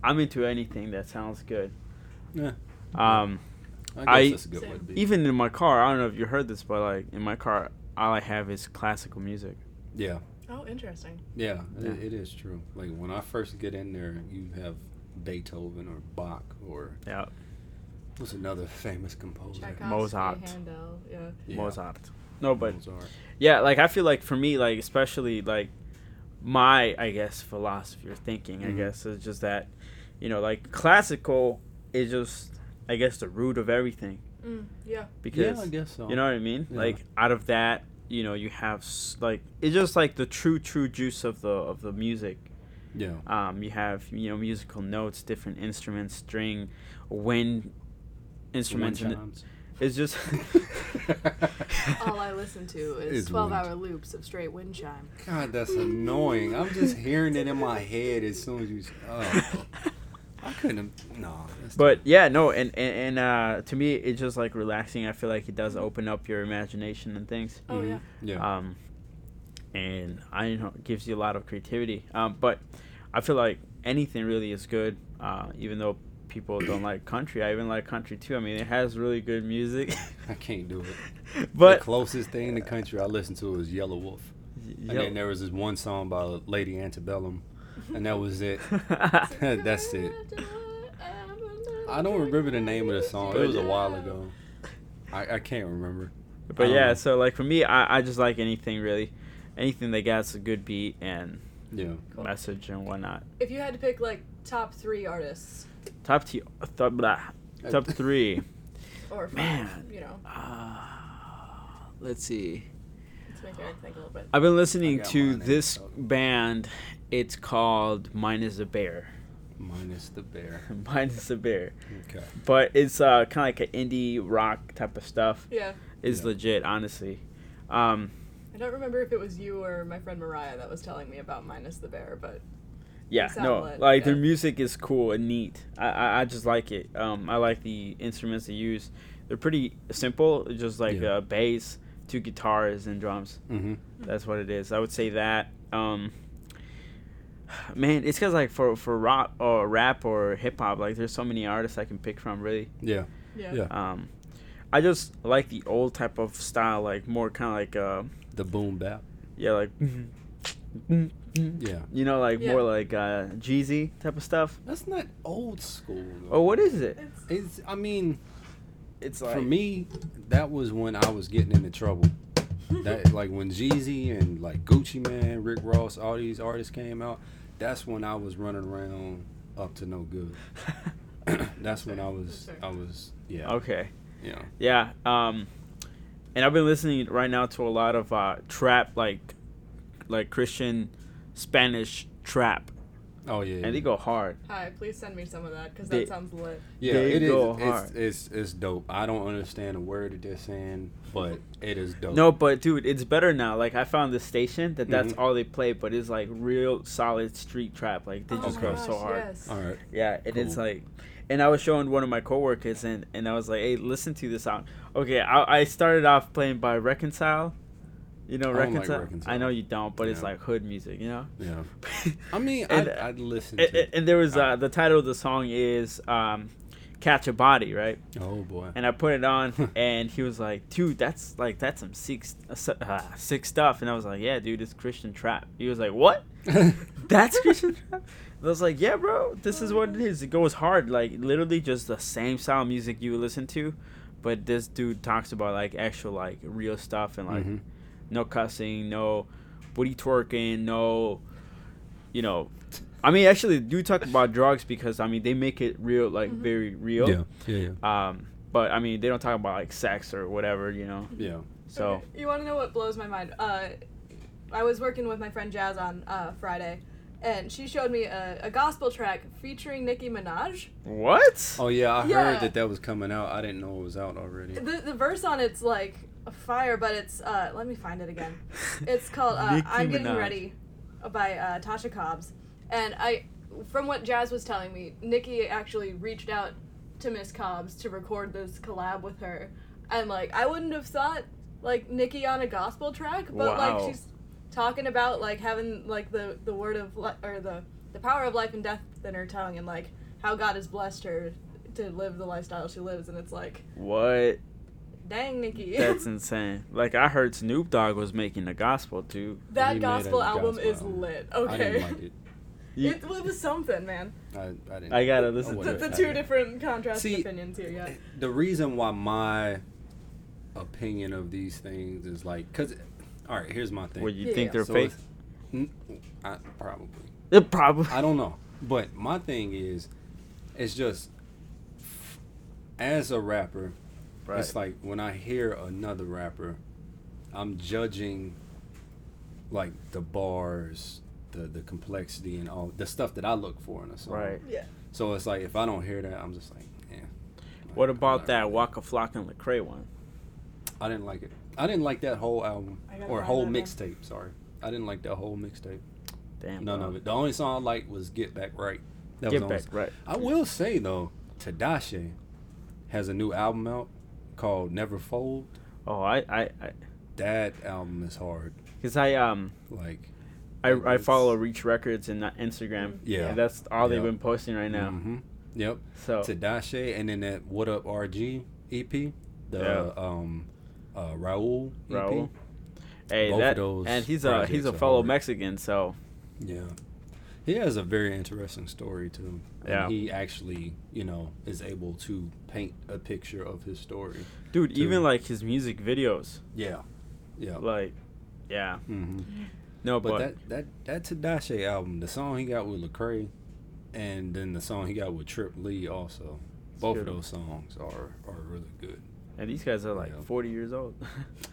I'm into anything that sounds good. Yeah. Um, I, guess I that's a good one to be. Even in my car, I don't know if you heard this, but like in my car, all I have is classical music. Yeah. Oh, interesting. Yeah, yeah. It, it is true. Like when I first get in there, you have Beethoven or Bach or yeah. What's another famous composer? Mozart. Handel, yeah. Yeah. Mozart. No, but Mozart. Yeah, like I feel like for me, like especially like my, I guess, philosophy or thinking, mm-hmm. I guess, is just that, you know, like classical is just, I guess, the root of everything. Mm, yeah. Because yeah, I guess so. You know what I mean? Yeah. Like out of that, you know, you have like it's just like the true, true juice of the of the music. Yeah. Um, you have you know musical notes, different instruments, string, wind. Instruments in it. It's just all I listen to is it's twelve-hour loops of straight wind chime. God, that's annoying. I'm just hearing it in my head as soon as you. Oh, I couldn't. No. But yeah, no, and and, and uh, to me, it's just like relaxing. I feel like it does open up your imagination and things. Oh mm-hmm. yeah. Yeah. Um, and I know it gives you a lot of creativity. Um, but I feel like anything really is good. Uh, even though. People don't like country. I even like country too. I mean, it has really good music. I can't do it. But the closest thing to country I listened to was Yellow Wolf. Yellow. And then there was this one song by Lady Antebellum, and that was it. That's it. I don't remember the name of the song. It was a while ago. I, I can't remember. But um, yeah, so like for me, I, I just like anything really, anything that gets a good beat and yeah. message and whatnot. If you had to pick like Top three artists. Top t- th- blah. Top three. Or five, man, you know. Uh, let's see. Let's make Eric think a little bit. I've been listening to mine, this okay. band. It's called Minus the Bear. Minus the Bear. Minus the Bear. Okay. But it's uh, kind of like an indie rock type of stuff. Yeah. It's yeah. legit, honestly. Um, I don't remember if it was you or my friend Mariah that was telling me about Minus the Bear, but... Yeah, no, lit. like yeah. Their music is cool and neat. I, I, I just like it. Um, I like the instruments they use. They're pretty simple, just like yeah. uh, bass, two guitars, and drums. Mm-hmm. That's what it is. I would say that. Um, man, it's because like for for rock or rap or hip hop, like there's so many artists I can pick from. Really. Yeah. Yeah. yeah. Um, I just like the old type of style, like more kind of like uh, the boom bap. Yeah, like. Yeah. You know, like yeah. more like uh, Jeezy type of stuff. That's not old school. Though. Oh, what is it? It's, I mean, it's like for me, that was when I was getting into trouble. That like when Jeezy and like Gucci Man, Rick Ross, all these artists came out. That's when I was running around up to no good. That's when I was. I was. Yeah. Okay. Yeah. Yeah. Um, and I've been listening right now to a lot of uh, trap, like, like Christian. Spanish trap. Oh yeah, and yeah. they go hard. Hi, please send me some of that because that they, sounds lit. Yeah, they it go is. Hard. It's, it's it's dope. I don't understand a word that they're saying, but it is dope. No, but dude, it's better now. Like I found the station that that's mm-hmm. all they play, but it's like real solid street trap. Like they oh just go gosh, so hard. Yes. All right. Yeah, and cool. it's like, and I was showing one of my coworkers, and and I was like, hey, listen to this song. Okay, I I started off playing by Reconcile. You know, I Reconcile? Like Reconcile. I know you don't, but yeah. it's like hood music, you know? Yeah. I mean, and, I'd, I'd listen and, to it. And there was uh, the title of the song is um, Catch a Body, right? Oh, boy. And I put it on, and he was like, dude, that's like that's some sick, uh, sick stuff. And I was like, yeah, dude, it's Christian trap. He was like, what? That's Christian trap? And I was like, yeah, bro, this is what it is. It goes hard, like literally just the same style of music you listen to, but this dude talks about like actual like real stuff and like... Mm-hmm. No cussing, no booty twerking, no, you know. I mean, actually, do talk about drugs because, I mean, they make it real, like, mm-hmm. very real. Yeah, yeah, yeah. Um, but, I mean, they don't talk about, like, sex or whatever, you know. Yeah. So. Okay. You want to know what blows my mind? Uh, I was working with my friend Jazz on uh, Friday, and she showed me a, a gospel track featuring Nicki Minaj. What? Oh, yeah, I yeah. heard that that was coming out. I didn't know it was out already. The, the verse on it's, like... A fire, but it's, uh, let me find it again. It's called uh, I'm Getting Minaj. Ready by uh, Tasha Cobbs. And I, from what Jazz was telling me, Nicki actually reached out to Miss Cobbs to record this collab with her. And, like, I wouldn't have thought, like, Nicki on a gospel track, but, wow. like, she's talking about, like, having, like, the, the word of, li- or the, the power of life and death in her tongue and, like, how God has blessed her to live the lifestyle she lives. And it's like... What? Dang, Nicki. That's insane. Like, I heard Snoop Dogg was making a gospel, too. That gospel album gospel is album. lit. Okay. I didn't like it. You, it, it was something, man. I, I didn't. I gotta listen I to it. The two different contrasting opinions here, yeah. The reason why my opinion of these things is like, because, all right, here's my thing. Well, you yeah, think yeah. they're so fake? I, probably. It probably. I don't know. But my thing is, it's just, as a rapper... Right. It's like when I hear another rapper, I'm judging like the bars, the the complexity and all the stuff that I look for in a song. Right. Yeah. So it's like if I don't hear that, I'm just like, yeah. What like, about that really. Waka Flocka and Lecrae one? I didn't like it. I didn't like that whole album or whole mixtape. Sorry, I didn't like that whole mixtape. Damn. None bro. of it. The only song I liked was Get Back Right. That Get was Back Right. I will say though, Tedashii has a new album out. Called Never Fold. Oh, I, I, I that album is hard. Cause I um like, I I follow Reach Records and Instagram. Yeah, and that's all yep. they've been posting right now. Mm-hmm. Yep. So Tedashii and then that What Up R G E P, the yeah. um, uh, Raul E P. Raul. Hey, both that of those and he's a he's a fellow hard. Mexican, so. Yeah, he has a very interesting story too. And yeah, he actually, you know, is able to paint a picture of his story. Dude, too. Even like his music videos. Yeah, yeah. Like, yeah. Mm-hmm. No, but, but that that that Tedashii album, the song he got with Lecrae, and then the song he got with Trip Lee also. Both of those songs are, are really good. And these guys are like yeah. forty years old.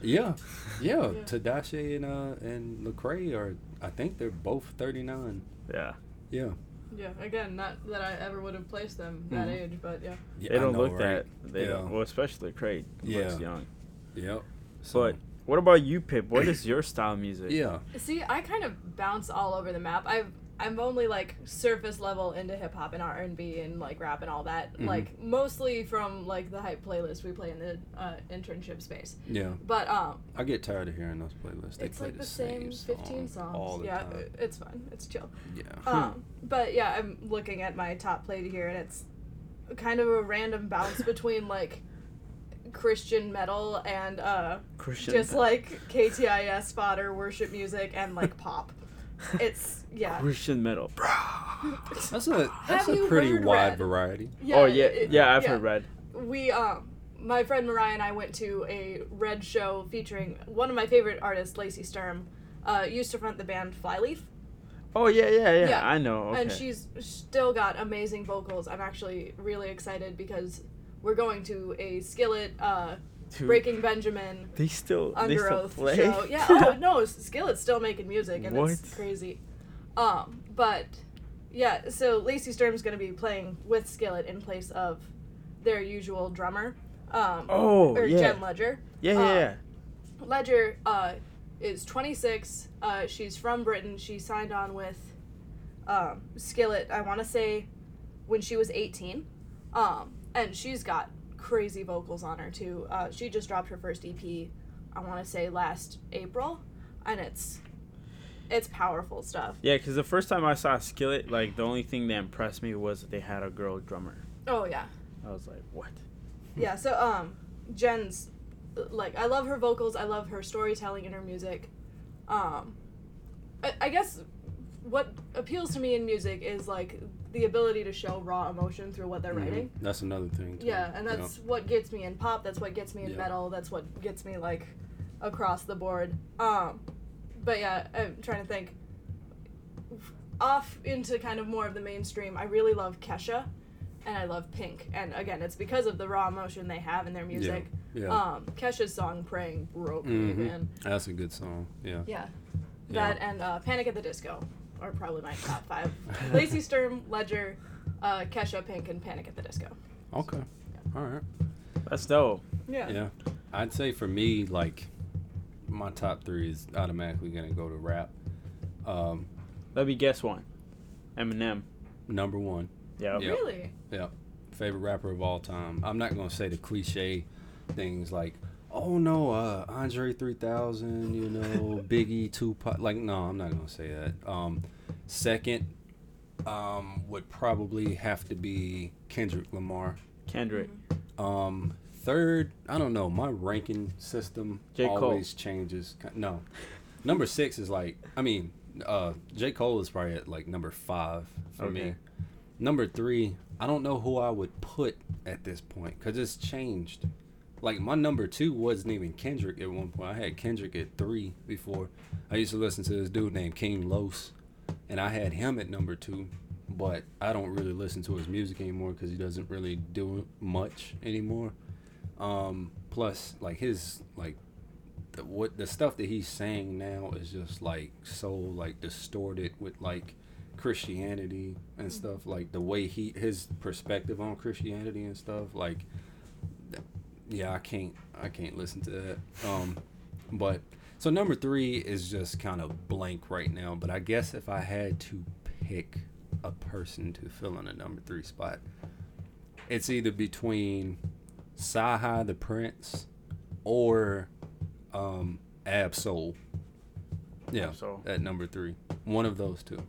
yeah. yeah, yeah. Tedashii and uh and Lecrae are, I think they're both thirty-nine. Yeah. Yeah. Yeah. Again, not that I ever would have placed them that mm-hmm. age, but yeah. yeah they don't know, look right? that. They yeah. don't. Well, especially Lecrae yeah. looks young. Yep. So. But what about you, Pip? What is your style of music? Yeah. See, I kind of bounce all over the map. I've. I'm only, like, surface level into hip-hop and R and B and, like, rap and all that. Mm-hmm. Like, mostly from, like, the hype playlist we play in the uh, internship space. Yeah. But, um... I get tired of hearing those playlists. They it's play like the, the same, same fifteen songs. All the yeah, time. Yeah, it's fun. It's chill. Yeah. Um, but, yeah, I'm looking at my top play here, and it's kind of a random bounce between, like, Christian metal and, uh... Christian just, metal. Like, K T I S spotter worship music and, like, pop. It's yeah. Christian metal. That's a that's a pretty wide Red? Variety. Yeah, oh yeah, it, yeah. I've yeah. heard Red. We um, my friend Mariah and I went to a Red show featuring one of my favorite artists, Lacey Sturm. Uh, used to front the band Flyleaf. Oh yeah, yeah, yeah. yeah. I know. Okay. And she's still got amazing vocals. I'm actually really excited because we're going to a Skillet. Uh, Dude, Breaking Benjamin. They still Under they still Oath play? Show. Yeah, oh no, Skillet's still making music and what? It's crazy. Um, but yeah, so Lacey Sturm's gonna be playing with Skillet in place of their usual drummer. Um oh, or yeah. Jen Ledger. Yeah, yeah, yeah. Um, Ledger uh is twenty-six. Uh she's from Britain. She signed on with um Skillet, I wanna say when she was eighteen. Um and she's got crazy vocals on her too. Uh, she just dropped her first E P, I want to say last April, and it's it's powerful stuff. Yeah, because the first time I saw Skillet, like the only thing that impressed me was that they had a girl drummer. Oh yeah. I was like, what? Yeah. So um, Jen's like I love her vocals. I love her storytelling and her music. Um, I, I guess what appeals to me in music is like. The ability to show raw emotion through what they're mm-hmm. writing. That's another thing. Too. Yeah, and that's yeah. what gets me in pop. That's what gets me in yeah. metal. That's what gets me like across the board. Um, but yeah, I'm trying to think. Off into kind of more of the mainstream. I really love Kesha, and I love Pink. And again, it's because of the raw emotion they have in their music. Yeah. yeah. Um, Kesha's song "Praying" broke mm-hmm. me, man. That's a good song. Yeah. Yeah. That yeah. and uh, "Panic at the Disco." Are probably my top five. Lacey Sturm, Ledger, uh, Kesha, Pink, and Panic at the Disco. Okay. So, yeah. All right. That's dope. Yeah. Yeah. I'd say for me, like, my top three is automatically going to go to rap. Um, Let me guess one. Eminem. Number one. Yeah. Yep. Really? Yeah. Favorite rapper of all time. I'm not going to say the cliche things like, oh, no, uh, Andre three thousand, you know, Biggie, Tupac. Like, no, I'm not going to say that. Um, second um, would probably have to be Kendrick Lamar. Kendrick. Um, third, I don't know. My ranking system J. always Cole. Changes. No. Number six is like, I mean, uh, J. Cole is probably at, like, number five for okay. me. Number three, I don't know who I would put at this point because it's changed. Like, my number two wasn't even Kendrick at one point. I had Kendrick at three before. I used to listen to this dude named King Los, and I had him at number two, but I don't really listen to his music anymore because he doesn't really do much anymore. Um, plus, like, his, like, the, what the stuff that he's saying now is just, like, so, like, distorted with, like, Christianity and stuff. Like, the way he, his perspective on Christianity and stuff, like... Yeah, I can't I can't listen to that. Um, but so number three is just kind of blank right now. But I guess if I had to pick a person to fill in a number three spot, it's either between Sahi the Prince or um, Ab Soul. Yeah, Ab Soul. At number three. One of those two.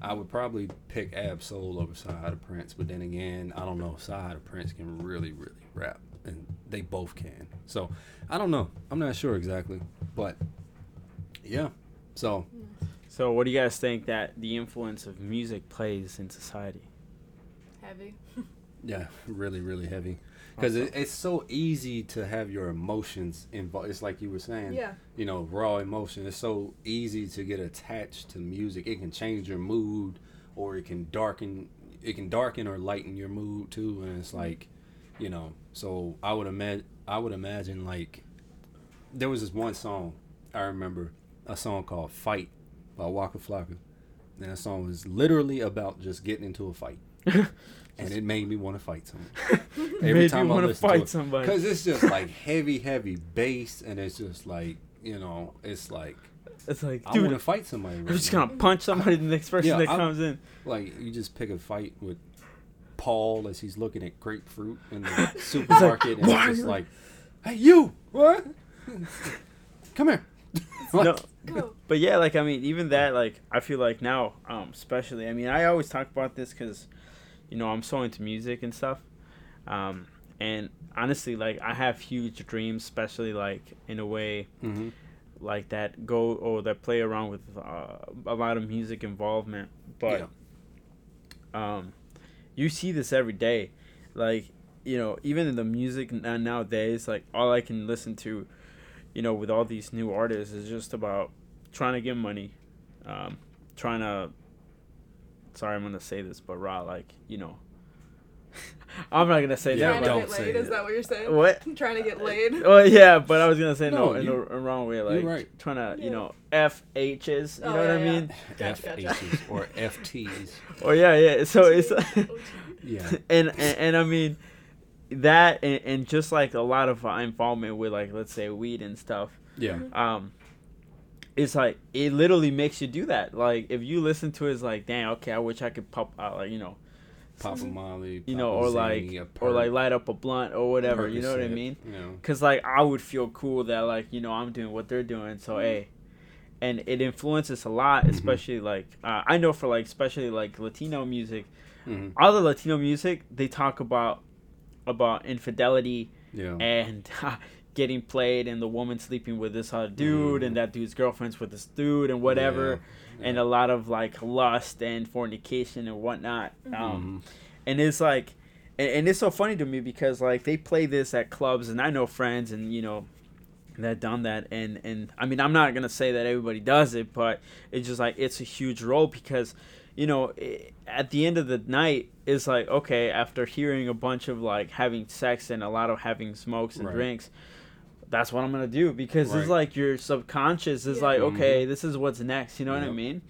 I would probably pick Ab Soul over Sahi the Prince, but then again, I don't know if Sahi the Prince can really, really rap, and they both can. So, I don't know. I'm not sure exactly, but yeah. So, so what do you guys think that the influence of music plays in society? Heavy. Yeah, really, really heavy. Because awesome. it, it's so easy to have your emotions involved. It's like you were saying, yeah. you know, raw emotion. It's so easy to get attached to music. It can change your mood or it can darken it can darken or lighten your mood too. And it's like, you know, so I would imagine I would imagine like there was this one song I remember, a song called Fight by Waka Flocka, and that song was literally about just getting into a fight. And it made me want to fight someone. Every time I listen to it, somebody. Because it's just like heavy, heavy bass, and it's just like, you know, it's like, it's like I want to fight somebody. Right I'm just now. gonna punch somebody. I, the next person yeah, that I, comes in. Like you just pick a fight with Paul as he's looking at grapefruit in the supermarket, like, and what? It's just like, hey, you, what? Come here. No, but yeah, like I mean, even that, like I feel like now, um, especially, I mean, I always talk about this because, you know, I'm so into music and stuff, um, and honestly, like I have huge dreams, especially like in a way, mm-hmm. like that go or that play around with uh, a lot of music involvement. But, yeah. um, you see this every day, like you know, even in the music nowadays, like all I can listen to, you know, with all these new artists, is just about trying to get money, um, trying to, sorry, I'm going to say this, but raw, like, you know, I'm not going to say yeah, that. Trying to get laid, is that what you're saying? What? Trying to get laid? Oh, well, yeah, but I was going to say no, no you, in the wrong way, like, right. trying to, yeah. you know, F H's, you oh, know yeah, what I yeah. mean? Gotcha, F H's gotcha. Or F T's. Oh, yeah, yeah, so it's, yeah, and, and, and I mean, that and, and just like a lot of involvement with like let's say weed and stuff, yeah um it's like it literally makes you do that. Like if you listen to it, it's like, dang, okay, I wish I could pop out, like, you know, pop a molly, you know, or like or like light up a blunt or whatever, you know what I mean? Because yeah. like I would feel cool that, like, you know, I'm doing what they're doing, so mm-hmm. hey, and it influences a lot, especially mm-hmm. like uh, I know for like especially like Latino music, mm-hmm. all the Latino music, they talk about about infidelity yeah. and uh, getting played and the woman sleeping with this hot dude mm. and that dude's girlfriend's with this dude and whatever yeah. Yeah. and a lot of like lust and fornication and whatnot. Mm-hmm. Um, and it's like, and, and it's so funny to me because like they play this at clubs, and I know friends and, you know, that done that. And, and I mean, I'm not going to say that everybody does it, but it's just like, it's a huge role because, you know, it, at the end of the night, it's like, okay, after hearing a bunch of like having sex and a lot of having smokes and right. drinks, that's what I'm going to do because right. it's like your subconscious is yeah. like, okay, mm-hmm. this is what's next. You know yep. what I mean?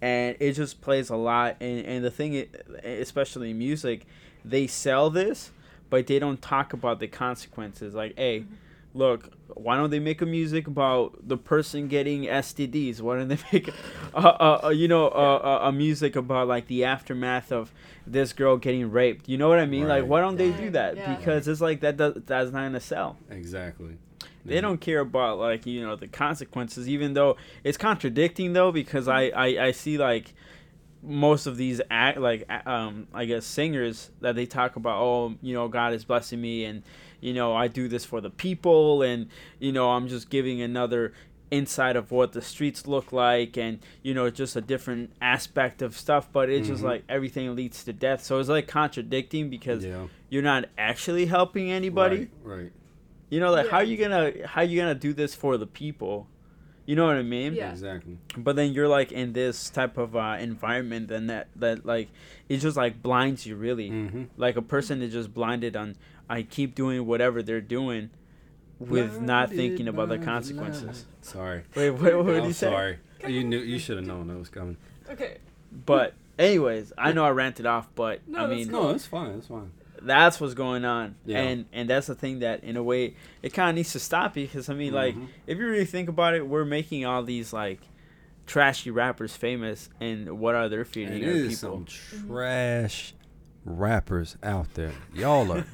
And it just plays a lot. And, and the thing, it, especially in music, they sell this, but they don't talk about the consequences. Like, hey, mm-hmm. look, why don't they make a music about the person getting S T D's? Why don't they make, a, a, a, you know, a, a music about like the aftermath of this girl getting raped? You know what I mean? Right. Like, why don't yeah. they do that? Yeah. Because it's like that does, that's not gonna sell. Exactly. They mm-hmm. don't care about like, you know, the consequences. Even though it's contradicting though, because mm-hmm. I, I, I see like most of these act like um I guess singers that they talk about, oh, you know, God is blessing me and, you know, I do this for the people, and, you know, I'm just giving another insight of what the streets look like, and, you know, just a different aspect of stuff. But it's mm-hmm. just like everything leads to death. So it's like contradicting because yeah. you're not actually helping anybody. Right. right. You know, like yeah. how you gonna how you gonna do this for the people? You know what I mean? Yeah. Exactly. But then you're like in this type of uh, environment, then that that like it just like blinds you really. Mm-hmm. Like a person is just blinded on. I keep doing whatever they're doing with blinded not thinking about the consequences. Light. Sorry. Wait, what, what did you say? I'm sorry. You knew, you should have known that was coming. Okay. But anyways, I know I ranted off, but no, I mean. That's cool. No, it's fine. It's fine. That's what's going on. Yeah. And and that's the thing that, in a way, it kind of needs to stop because, I mean, mm-hmm. like, if you really think about it, we're making all these, like, trashy rappers famous, and what are they feeding and their people? It is some trash rappers out there, y'all are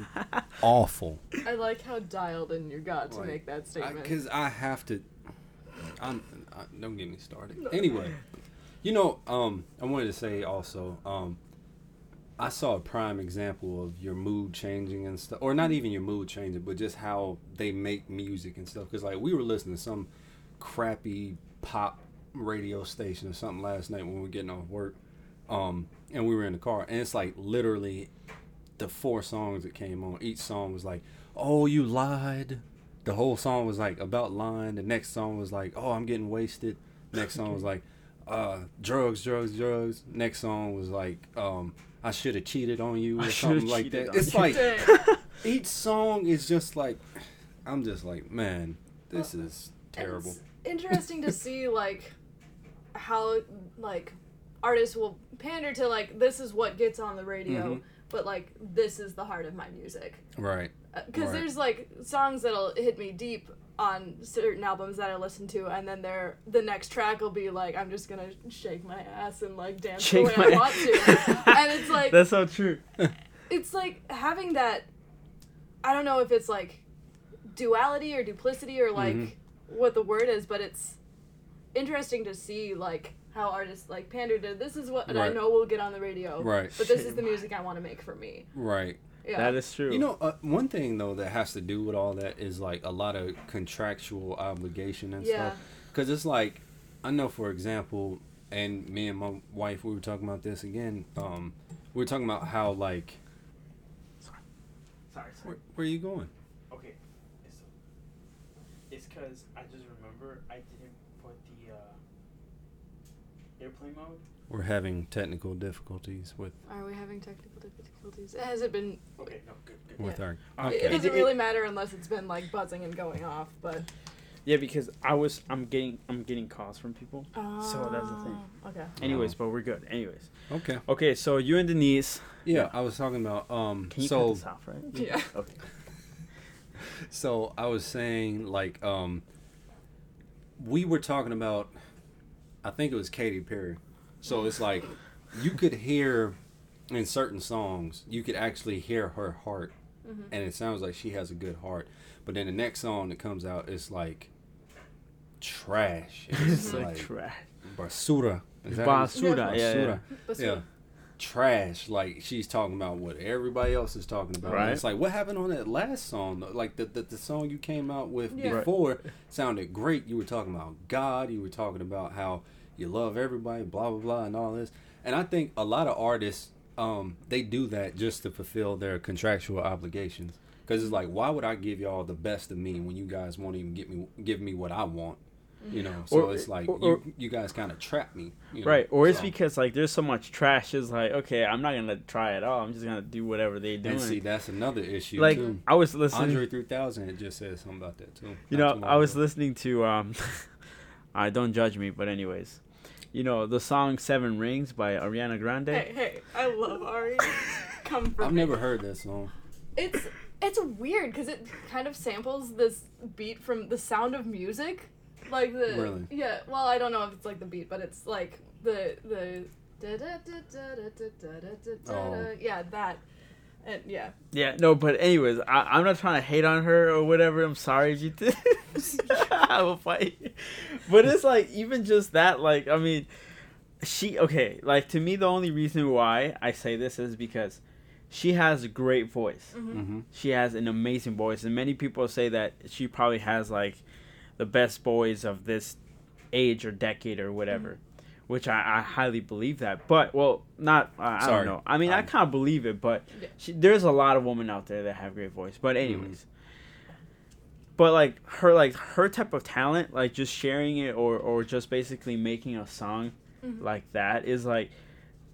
awful. I like how dialed in you got to like, make that statement. Because I, I have to. I'm. I, don't get me started. No. Anyway, you know, um, I wanted to say also, um, I saw a prime example of your mood changing and stuff, or not even your mood changing, but just how they make music and stuff. Because like we were listening to some crappy pop radio station or something last night when we were getting off work. Um, and we were in the car, and it's like literally the four songs that came on. Each song was like, "Oh, you lied." The whole song was like about lying. The next song was like, "Oh, I'm getting wasted." Next song was like, uh, drugs, drugs, drugs. Next song was like, um, I should have cheated on you or something like that. It's you. Like each song is just like, I'm just like, man, this well, is terrible. It's interesting to see like how like artists will pander to like, this is what gets on the radio, mm-hmm. but like, this is the heart of my music. Right. Because uh, right. there's like songs that'll hit me deep on certain albums that I listen to, and then their the next track will be like, I'm just gonna shake my ass and like dance shake the way I want to. And it's like, that's so true. It's like having that, I don't know if it's like duality or duplicity or like mm-hmm. what the word is, but it's interesting to see like how artists like pander to this is what right. I know will get on the radio, right? But this is the music I want to make for me, right? Yeah. That is true. You know, uh, one thing, though, that has to do with all that is, like, a lot of contractual obligation and yeah. stuff. Because it's like, I know, for example, and me and my wife, we were talking about this again. Um, we were talking about how, like... Sorry. Sorry, sorry. Where, where are you going? Okay. It's because I just remember I didn't put the uh, airplane mode. We're having technical difficulties with... Are we having technical difficulties? Has it been... Okay, no, good, good. With yeah. our... Okay. It, it doesn't really matter unless it's been, like, buzzing and going off, but... Yeah, because I was... I'm getting I'm getting calls from people, uh, so that's the thing. Okay. Anyways, oh. but we're good. Anyways. Okay. Okay, so you and Denise... Yeah, yeah. I was talking about... Um, Can you so, cut this off, right? Yeah. Okay. So, I was saying, like, um... we were talking about... I think it was Katy Perry. So it's like, you could hear, in certain songs, you could actually hear her heart. Mm-hmm. And it sounds like she has a good heart. But then the next song that comes out, it's like, trash. It's, it's like, like trash. Basura. Basura, yeah. Basura. Yeah. yeah. Trash. Like, she's talking about what everybody else is talking about. Right. And it's like, what happened on that last song? Like, the, the, the song you came out with yeah. before right. sounded great. You were talking about God. You were talking about how... you love everybody, blah, blah, blah, and all this. And I think a lot of artists, um, they do that just to fulfill their contractual obligations. Because it's like, why would I give y'all the best of me when you guys won't even give me give me what I want? You know, so or, it's like, or, or, you, you guys kind of trap me. You know? Right, or so. It's because, like, there's so much trash. It's like, okay, I'm not going to try at all. I'm just going to do whatever they do. And see, that's another issue, like, too. I was listening... Andre three thousand, it just says something about that, too. You know, I was ago. listening to... Um, I don't judge me, but anyways... You know, the song Seven Rings by Ariana Grande. Hey, hey, I love Ari. Come for I've me. Never heard that song. It's it's weird because it kind of samples this beat from The Sound of Music. Like the really? Yeah, well, I don't know if it's like the beat, but it's like the the da da da da da da da yeah, that. And yeah. Yeah, no, but anyways, I, I'm not trying to hate on her or whatever. I'm sorry if you did. I will fight you. But it's like, even just that, like, I mean, she, okay, like, to me, the only reason why I say this is because she has a great voice. Mm-hmm. Mm-hmm. She has an amazing voice. And many people say that she probably has, like, the best voice of this age or decade or whatever. Mm-hmm. Which I, I highly believe that. But, well, not, uh, I Sorry. don't know. I mean, um, I kind of believe it, but she, there's a lot of women out there that have great voice. But anyways. Mm-hmm. But, like, her like her type of talent, like, just sharing it or, or just basically making a song mm-hmm. like that is, like,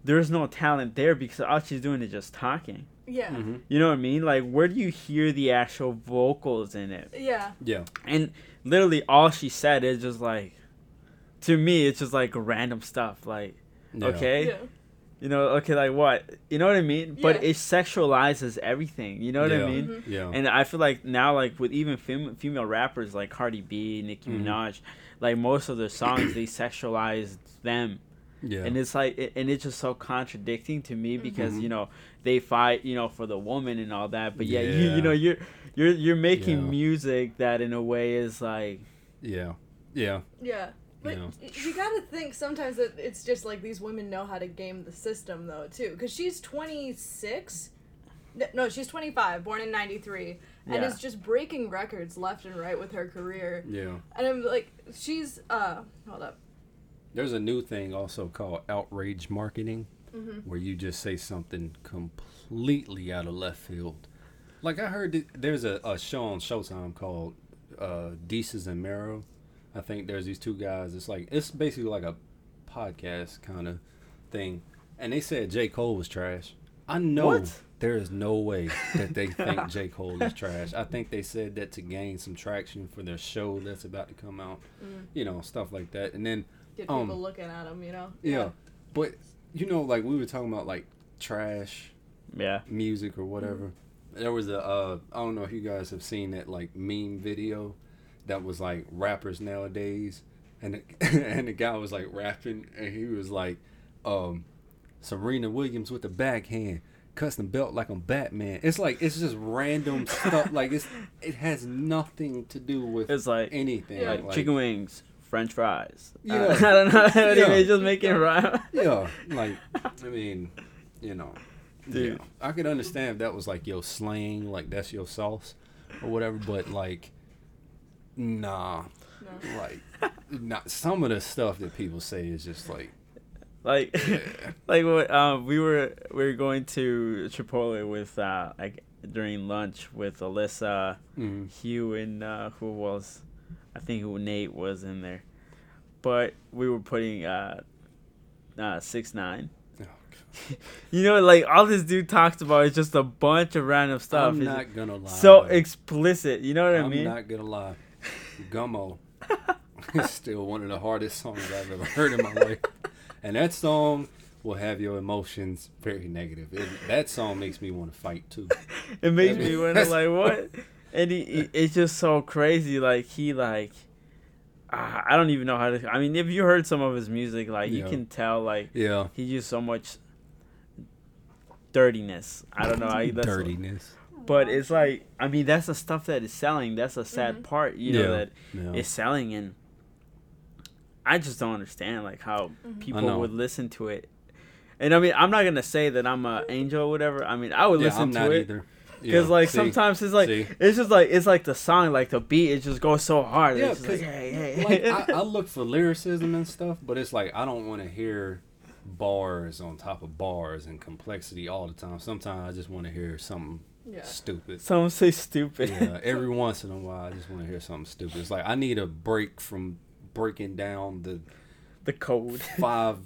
there's no talent there because all she's doing is just talking. Yeah. Mm-hmm. You know what I mean? Like, where do you hear the actual vocals in it? Yeah. Yeah. And literally all she said is just, like, to me, it's just, like, random stuff, like, yeah. okay? Yeah. You know, okay, like, what? You know what I mean? Yeah. But it sexualizes everything, you know what yeah. I mean? Mm-hmm. Yeah. And I feel like now, like, with even fem- female rappers like Cardi B, Nicki mm-hmm. Minaj, like, most of their songs, they sexualize them. Yeah. And it's, like, it, and it's just so contradicting to me because, mm-hmm. you know, they fight, you know, for the woman and all that. But, yeah, yeah. You, you know, you're, you're, you're making yeah. music that, in a way, is, like... Yeah. Yeah. Yeah. But no. you gotta think sometimes that it's just like these women know how to game the system though too, because she's twenty-six, no, she's twenty-five, born in ninety-three, yeah. and is just breaking records left and right with her career. Yeah, and I'm like, she's uh, hold up. There's a new thing also called outrage marketing, mm-hmm. where you just say something completely out of left field. Like I heard, th- there's a, a show on Showtime called uh, Desus and Mero. I think there's these two guys. It's like, it's basically like a podcast kind of thing, and they said J. Cole was trash. I know what? There is no way that they think J. Cole is trash. I think they said that to gain some traction for their show that's about to come out, mm. you know, stuff like that. And then get people um, looking at him, you know. Yeah, yeah, but you know, like we were talking about, like trash, yeah, music or whatever. Mm. There was a, uh, I don't know if you guys have seen that like meme video that was like rappers nowadays, and the, and the guy was like rapping and he was like, um, Serena Williams with the backhand, custom belt like I'm Batman. It's like it's just random stuff. Like it's it has nothing to do with it's like anything. Yeah. Like, like chicken wings, French fries. Yeah, uh, I don't know. How yeah. They just making rhyme. Yeah, like I mean, you know. Dude, yeah. I could understand if that was like your slang, like that's your sauce or whatever, but like, nah, no. Like, not some of the stuff that people say is just like, like, yeah. Like what um, we were we were going to Chipotle with uh, like during lunch with Alyssa, mm-hmm. Hugh, and uh, who was, I think Nate was in there, but we were putting uh, uh six nine. You know, like all this dude talks about is just a bunch of random stuff. I'm not gonna lie. So explicit, you know what I mean? I'm not gonna lie. Gummo is still one of the hardest songs I've ever heard in my life, and that song will have your emotions very negative. It, that song makes me want to fight too. It makes I mean, me wonder, like, what? And he, he, it's just so crazy. Like he, like. I don't even know how to. I mean, if you heard some of his music, like yeah. you can tell, like yeah. he used so much dirtiness. I don't know how you dirtiness. What, but it's like, I mean, that's the stuff that is selling. That's a sad mm-hmm. part, you yeah. know, that yeah. is selling, and I just don't understand like how mm-hmm. people would listen to it. And I mean, I'm not gonna say that I'm an angel or whatever. I mean, I would yeah, listen I'm to not it. Either. Because, yeah, like, see, sometimes it's, like, see. It's just, like, it's, like, the song, like, the beat, it just goes so hard. Yeah, it's like, hey, hey. Like, I, I look for lyricism and stuff, but it's, like, I don't want to hear bars on top of bars and complexity all the time. Sometimes I just want to hear something yeah. stupid. Some say stupid. Yeah, every once in a while, I just want to hear something stupid. It's, like, I need a break from breaking down the... The code. Five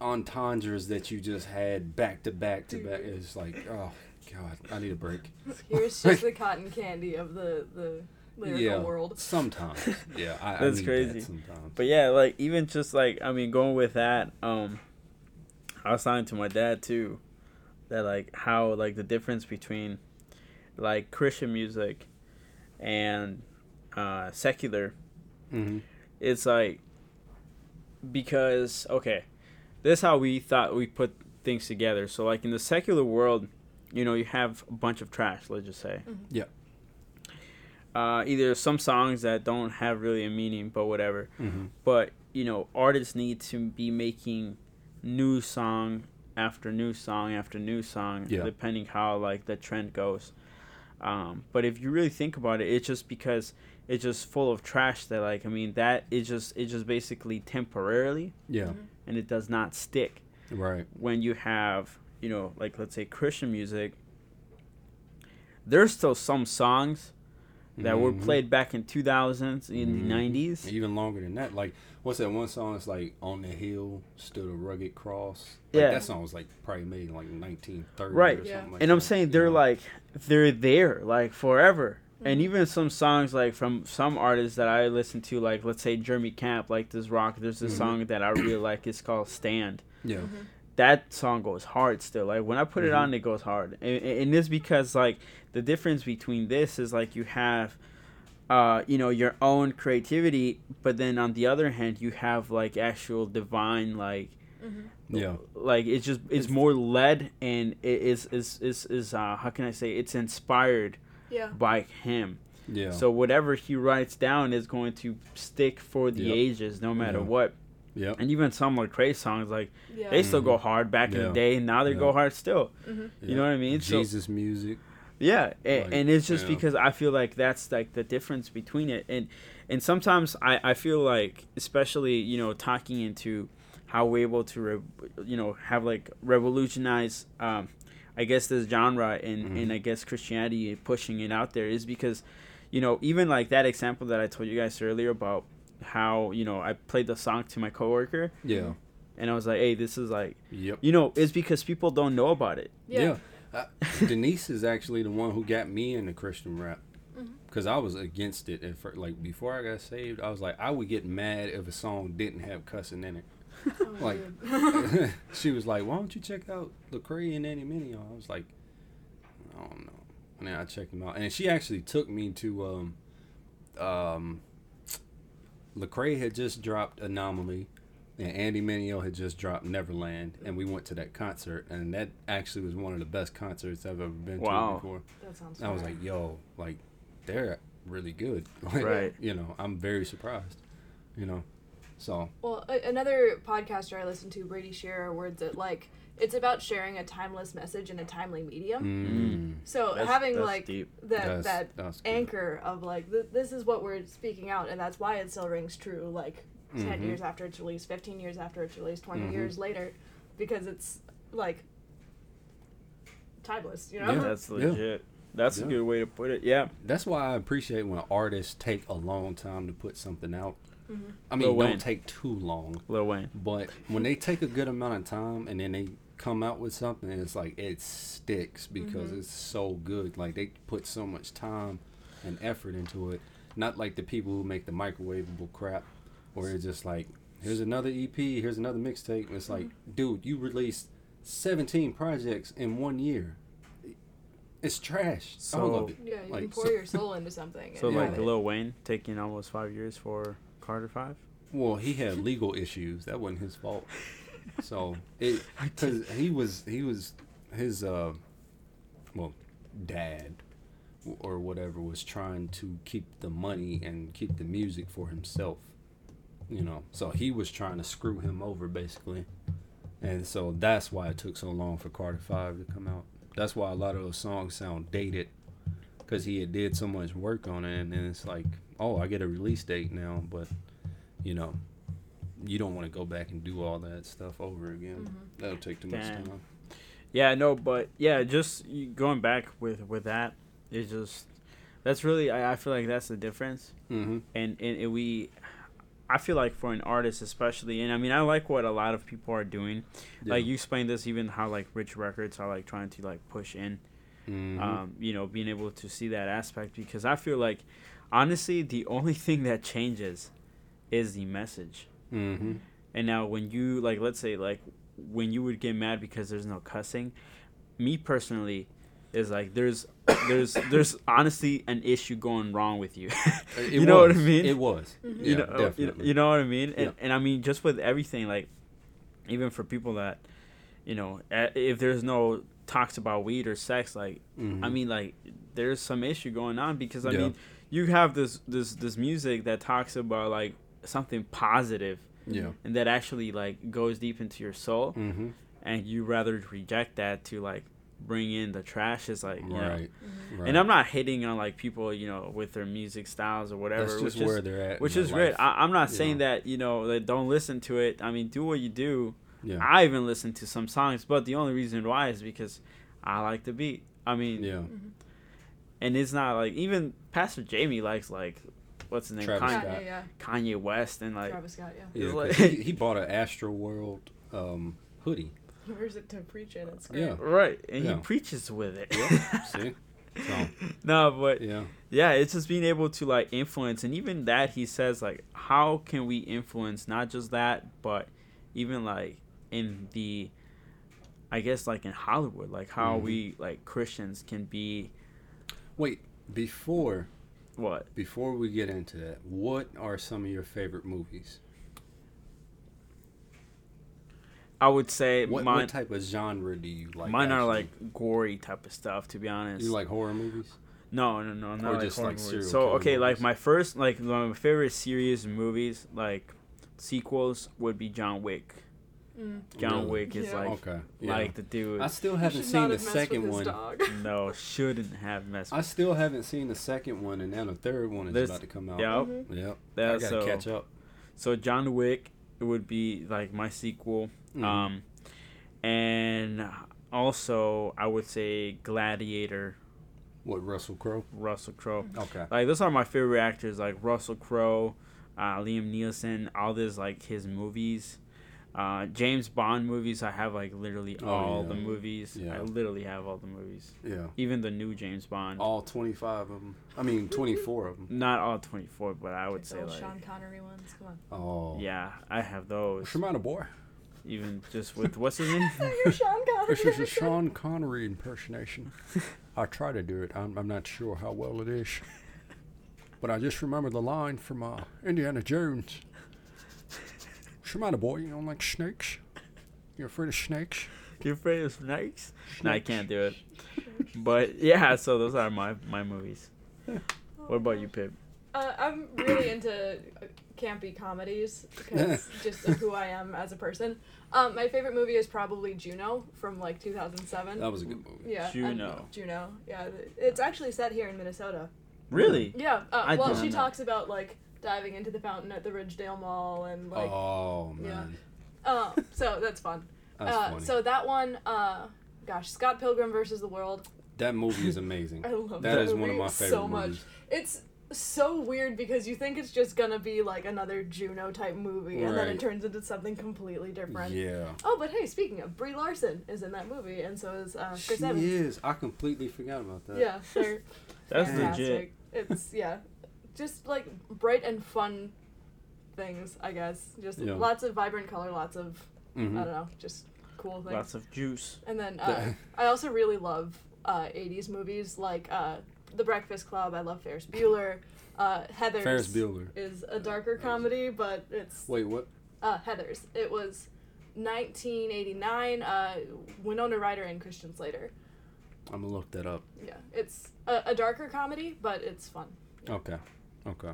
entendres that you just had back to back to back. It's, like, oh... God, I need a break. Here's just the cotton candy of the, the lyrical yeah, world. Sometimes. Yeah, I, that's I need crazy. That sometimes. But yeah, like, even just, like, I mean, going with that, um, I was talking to my dad, too, that, like, how, like, the difference between, like, Christian music and uh, secular, mm-hmm. it's, like, because, okay, this is how we thought we put things together. So, like, in the secular world... You know, you have a bunch of trash, let's just say. Mm-hmm. Yeah. Uh, either some songs that don't have really a meaning, but whatever. Mm-hmm. But, you know, artists need to be making new song after new song after new song, yeah. depending how, like, the trend goes. Um, but if you really think about it, it's just because it's just full of trash that, like, I mean, that is just, it's just basically temporarily. Yeah. Mm-hmm. And it does not stick. Right. When you have... You know, like, let's say Christian music, there's still some songs that mm-hmm. were played back in two thousands, in mm-hmm. the nineties. Even longer than that. Like, what's that one song that's like, On the Hill Stood a Rugged Cross? Like, yeah. That song was like probably made in like nineteen thirty right. or yeah. something like and that. I'm saying they're yeah. like, they're there, like, forever. Mm-hmm. And even some songs, like, from some artists that I listen to, like, let's say Jeremy Camp, like this rock, there's this mm-hmm. song that I really like. It's called Stand. Yeah. Mm-hmm. That song goes hard still. Like, when I put mm-hmm. it on, it goes hard. And, and it's because, like, the difference between this is, like, you have, uh, you know, your own creativity. But then, on the other hand, you have, like, actual divine, like... Mm-hmm. Yeah. Like, it's just... It's, it's more led and it is... is, is, is uh, how can I say? It's inspired yeah. by him. Yeah. So, whatever he writes down is going to stick for the yep. ages, no matter yeah. what. Yeah, and even some Lecrae songs, like yeah. they still go hard back yeah. in the day, and now they yeah. go hard still. Mm-hmm. Yeah. You know what I mean? Jesus so, music. Yeah, and, like, and it's just yeah. because I feel like that's like the difference between it, and and sometimes I, I feel like, especially, you know, talking into how we're able to re, you know have like revolutionize, um, I guess this genre and mm-hmm. and I guess Christianity pushing it out there is because, you know, even like that example that I told you guys earlier about. How, you know, I played the song to my coworker. Yeah. And I was like, hey, this is like, yep. you know, it's because people don't know about it. Yeah. yeah. I, Denise is actually the one who got me into Christian rap. Because I was against it at first. Like, before I got saved, I was like, I would get mad if a song didn't have cussing in it. Oh, like, she was like, why don't you check out Lecrae and Annie Minnie? I was like, I don't know. And then I checked them out. And she actually took me to, um, um, Lecrae had just dropped Anomaly, and Andy Mineo had just dropped Neverland, and we went to that concert, and that actually was one of the best concerts I've ever been wow. to before. That sounds and I was like, yo, like, they're really good. Like, right. You know, I'm very surprised, you know, so. Well, a- another podcaster I listen to, Brady Shearer, words that, like, it's about sharing a timeless message in a timely medium. Mm. So that's, having, that's like, deep. that that's, that that's anchor good. Of, like, th- this is what we're speaking out, and that's why it still rings true, like, ten mm-hmm. years after it's released, fifteen years after it's released, twenty mm-hmm. years later, because it's, like, timeless, you know? Yeah, that's legit. Yeah. That's yeah. a good way to put it, yeah. That's why I appreciate when artists take a long time to put something out. Mm-hmm. I mean, don't take too long. Lil Wayne. But when they take a good amount of time and then they come out with something, it's like, it sticks because mm-hmm. it's so good. Like, they put so much time and effort into it. Not like the people who make the microwavable crap, or it's just like, here's another E P, here's another mixtape. It's mm-hmm. like, dude, you released seventeen projects in one year. It's trash. So, I don't love it. Yeah, you like, can pour so, your soul into something. So, like, Lil Wayne taking almost five years for Carter Five? Well, he had legal issues. That wasn't his fault. So, it... Because he was... He was... His, uh... well, dad or whatever was trying to keep the money and keep the music for himself. You know? So, he was trying to screw him over, basically. And so, that's why it took so long for Carter Five to come out. That's why a lot of those songs sound dated, because he had did so much work on it, and then it's like, oh, I get a release date now, but, you know, you don't want to go back and do all that stuff over again. Mm-hmm. That'll take too Damn. much time. Yeah, no, but, yeah, just going back with, with that, it's just, that's really, I, I feel like that's the difference. Mm-hmm. And, and, and we... I feel like for an artist especially, and I mean, I like what a lot of people are doing. Yeah. Like, you explained this, even how, like, Rich Records are, like, trying to, like, push in, mm-hmm. um, you know, being able to see that aspect. Because I feel like, honestly, the only thing that changes is the message. Mm-hmm. And now when you, like, let's say, like, when you would get mad because there's no cussing, me personally is, like, there's... there's there's honestly an issue going wrong with you. you was. know what I mean? It was. Mm-hmm. You yeah, know, definitely. You, you know what I mean? And, yeah. and I mean, just with everything, like, even for people that, you know, if there's no talks about weed or sex, like, mm-hmm. I mean, like, there's some issue going on because, I yeah. mean, you have this, this, this music that talks about, like, something positive. Yeah. And that actually, like, goes deep into your soul. Mm-hmm. And you rather reject that to, like, bring in the trash is like you right. know. right and I'm not hitting on like people you know with their music styles or whatever. That's just which where is, they're at which is great. I, I'm not yeah. saying that you know like, don't listen to it. I mean, do what you do. yeah. I even listen to some songs, but the only reason why is because I like the beat. I mean yeah mm-hmm. and it's not like even Pastor Jamie likes like what's his name Travis Kanye, Scott. Yeah. Kanye West and like Travis Scott yeah, yeah like, he, he bought an Astroworld um hoodie. He wears it to preach it. It's great. Yeah. Right. And yeah. he preaches with it. Yeah. See? So. No, but yeah. yeah, it's just being able to, like, influence. And even that, he says, like, how can we influence not just that, but even, like, in the, I guess, like, in Hollywood, like, how mm-hmm. we, like, Christians can be. Wait, before. What? Before we get into that, what are some of your favorite movies? I would say what, mine, what type of genre do you like? Mine actually? Are like gory type of stuff, to be honest. You like horror movies? No, no, no, not or like just horror like movies. So okay, movies. Like my first, like one of my favorite series movies, like sequels would be John Wick. Mm. John really? Wick is yeah. like, okay. yeah. like the dude. I still haven't seen the second one. No, shouldn't have messed. with I still haven't seen the second one, and now the third one is There's, about to come out. Yep, mm-hmm. yep. That, I gotta so, catch up. So John Wick would be like my sequel. Mm-hmm. Um, and also I would say Gladiator. What, Russell Crowe? Russell Crowe. Okay. Like those are my favorite actors, like Russell Crowe, uh, Liam Neeson, all this like his movies. Uh, James Bond movies, I have like literally all oh, yeah. the movies. Yeah. I literally have all the movies. Yeah. Even the new James Bond. All twenty-five of them. I mean, twenty-four of them. Not all twenty-four, but I would say like... Sean Connery ones, come on. Oh. Yeah, I have those. Shemana Boy. Even just with... What's his name? Your Sean Connery. This is a Sean Connery impersonation. I try to do it. I'm, I'm not sure how well it is. But I just remember the line from uh, Indiana Jones. Shemana Boy, you don't like snakes? You're afraid of snakes? You're afraid of snakes? snakes? No, I can't do it. But yeah, so those are my, my movies. Yeah. What about you, Pip? Uh, I'm really into campy comedies because just of who I am as a person. Um, my favorite movie is probably Juno from like two thousand seven. That was a good movie. Yeah, Juno. Juno. Yeah, it's actually set here in Minnesota. Really? Yeah. Uh, well, she know. talks about like diving into the fountain at the Ridgedale Mall and like oh man yeah. uh, so that's fun. That's uh, funny. So that one uh, gosh Scott Pilgrim versus the World, that movie is amazing. I love that, that is one of my favorite so much movies. It's so weird because you think it's just gonna be like another Juno type movie right. and then it turns into something completely different. Yeah. Oh, but hey, speaking of, Brie Larson is in that movie and so is uh, Chris she Evans. is I completely forgot about that. Yeah, they're that's fantastic. Legit it's yeah just like bright and fun things, I guess. Just yeah. lots of vibrant color, lots of mm-hmm. I don't know, just cool things. Lots of juice. And then uh, I also really love uh, eighties movies like uh, The Breakfast Club. I love Ferris Bueller. Uh, Heathers. Ferris Bueller is a darker yeah. comedy, but it's wait what? Uh, Heathers. It was nineteen eighty-nine. Uh, Winona Ryder and Christian Slater. I'm gonna look that up. Yeah, it's a, a darker comedy, but it's fun. Yeah. Okay. Okay.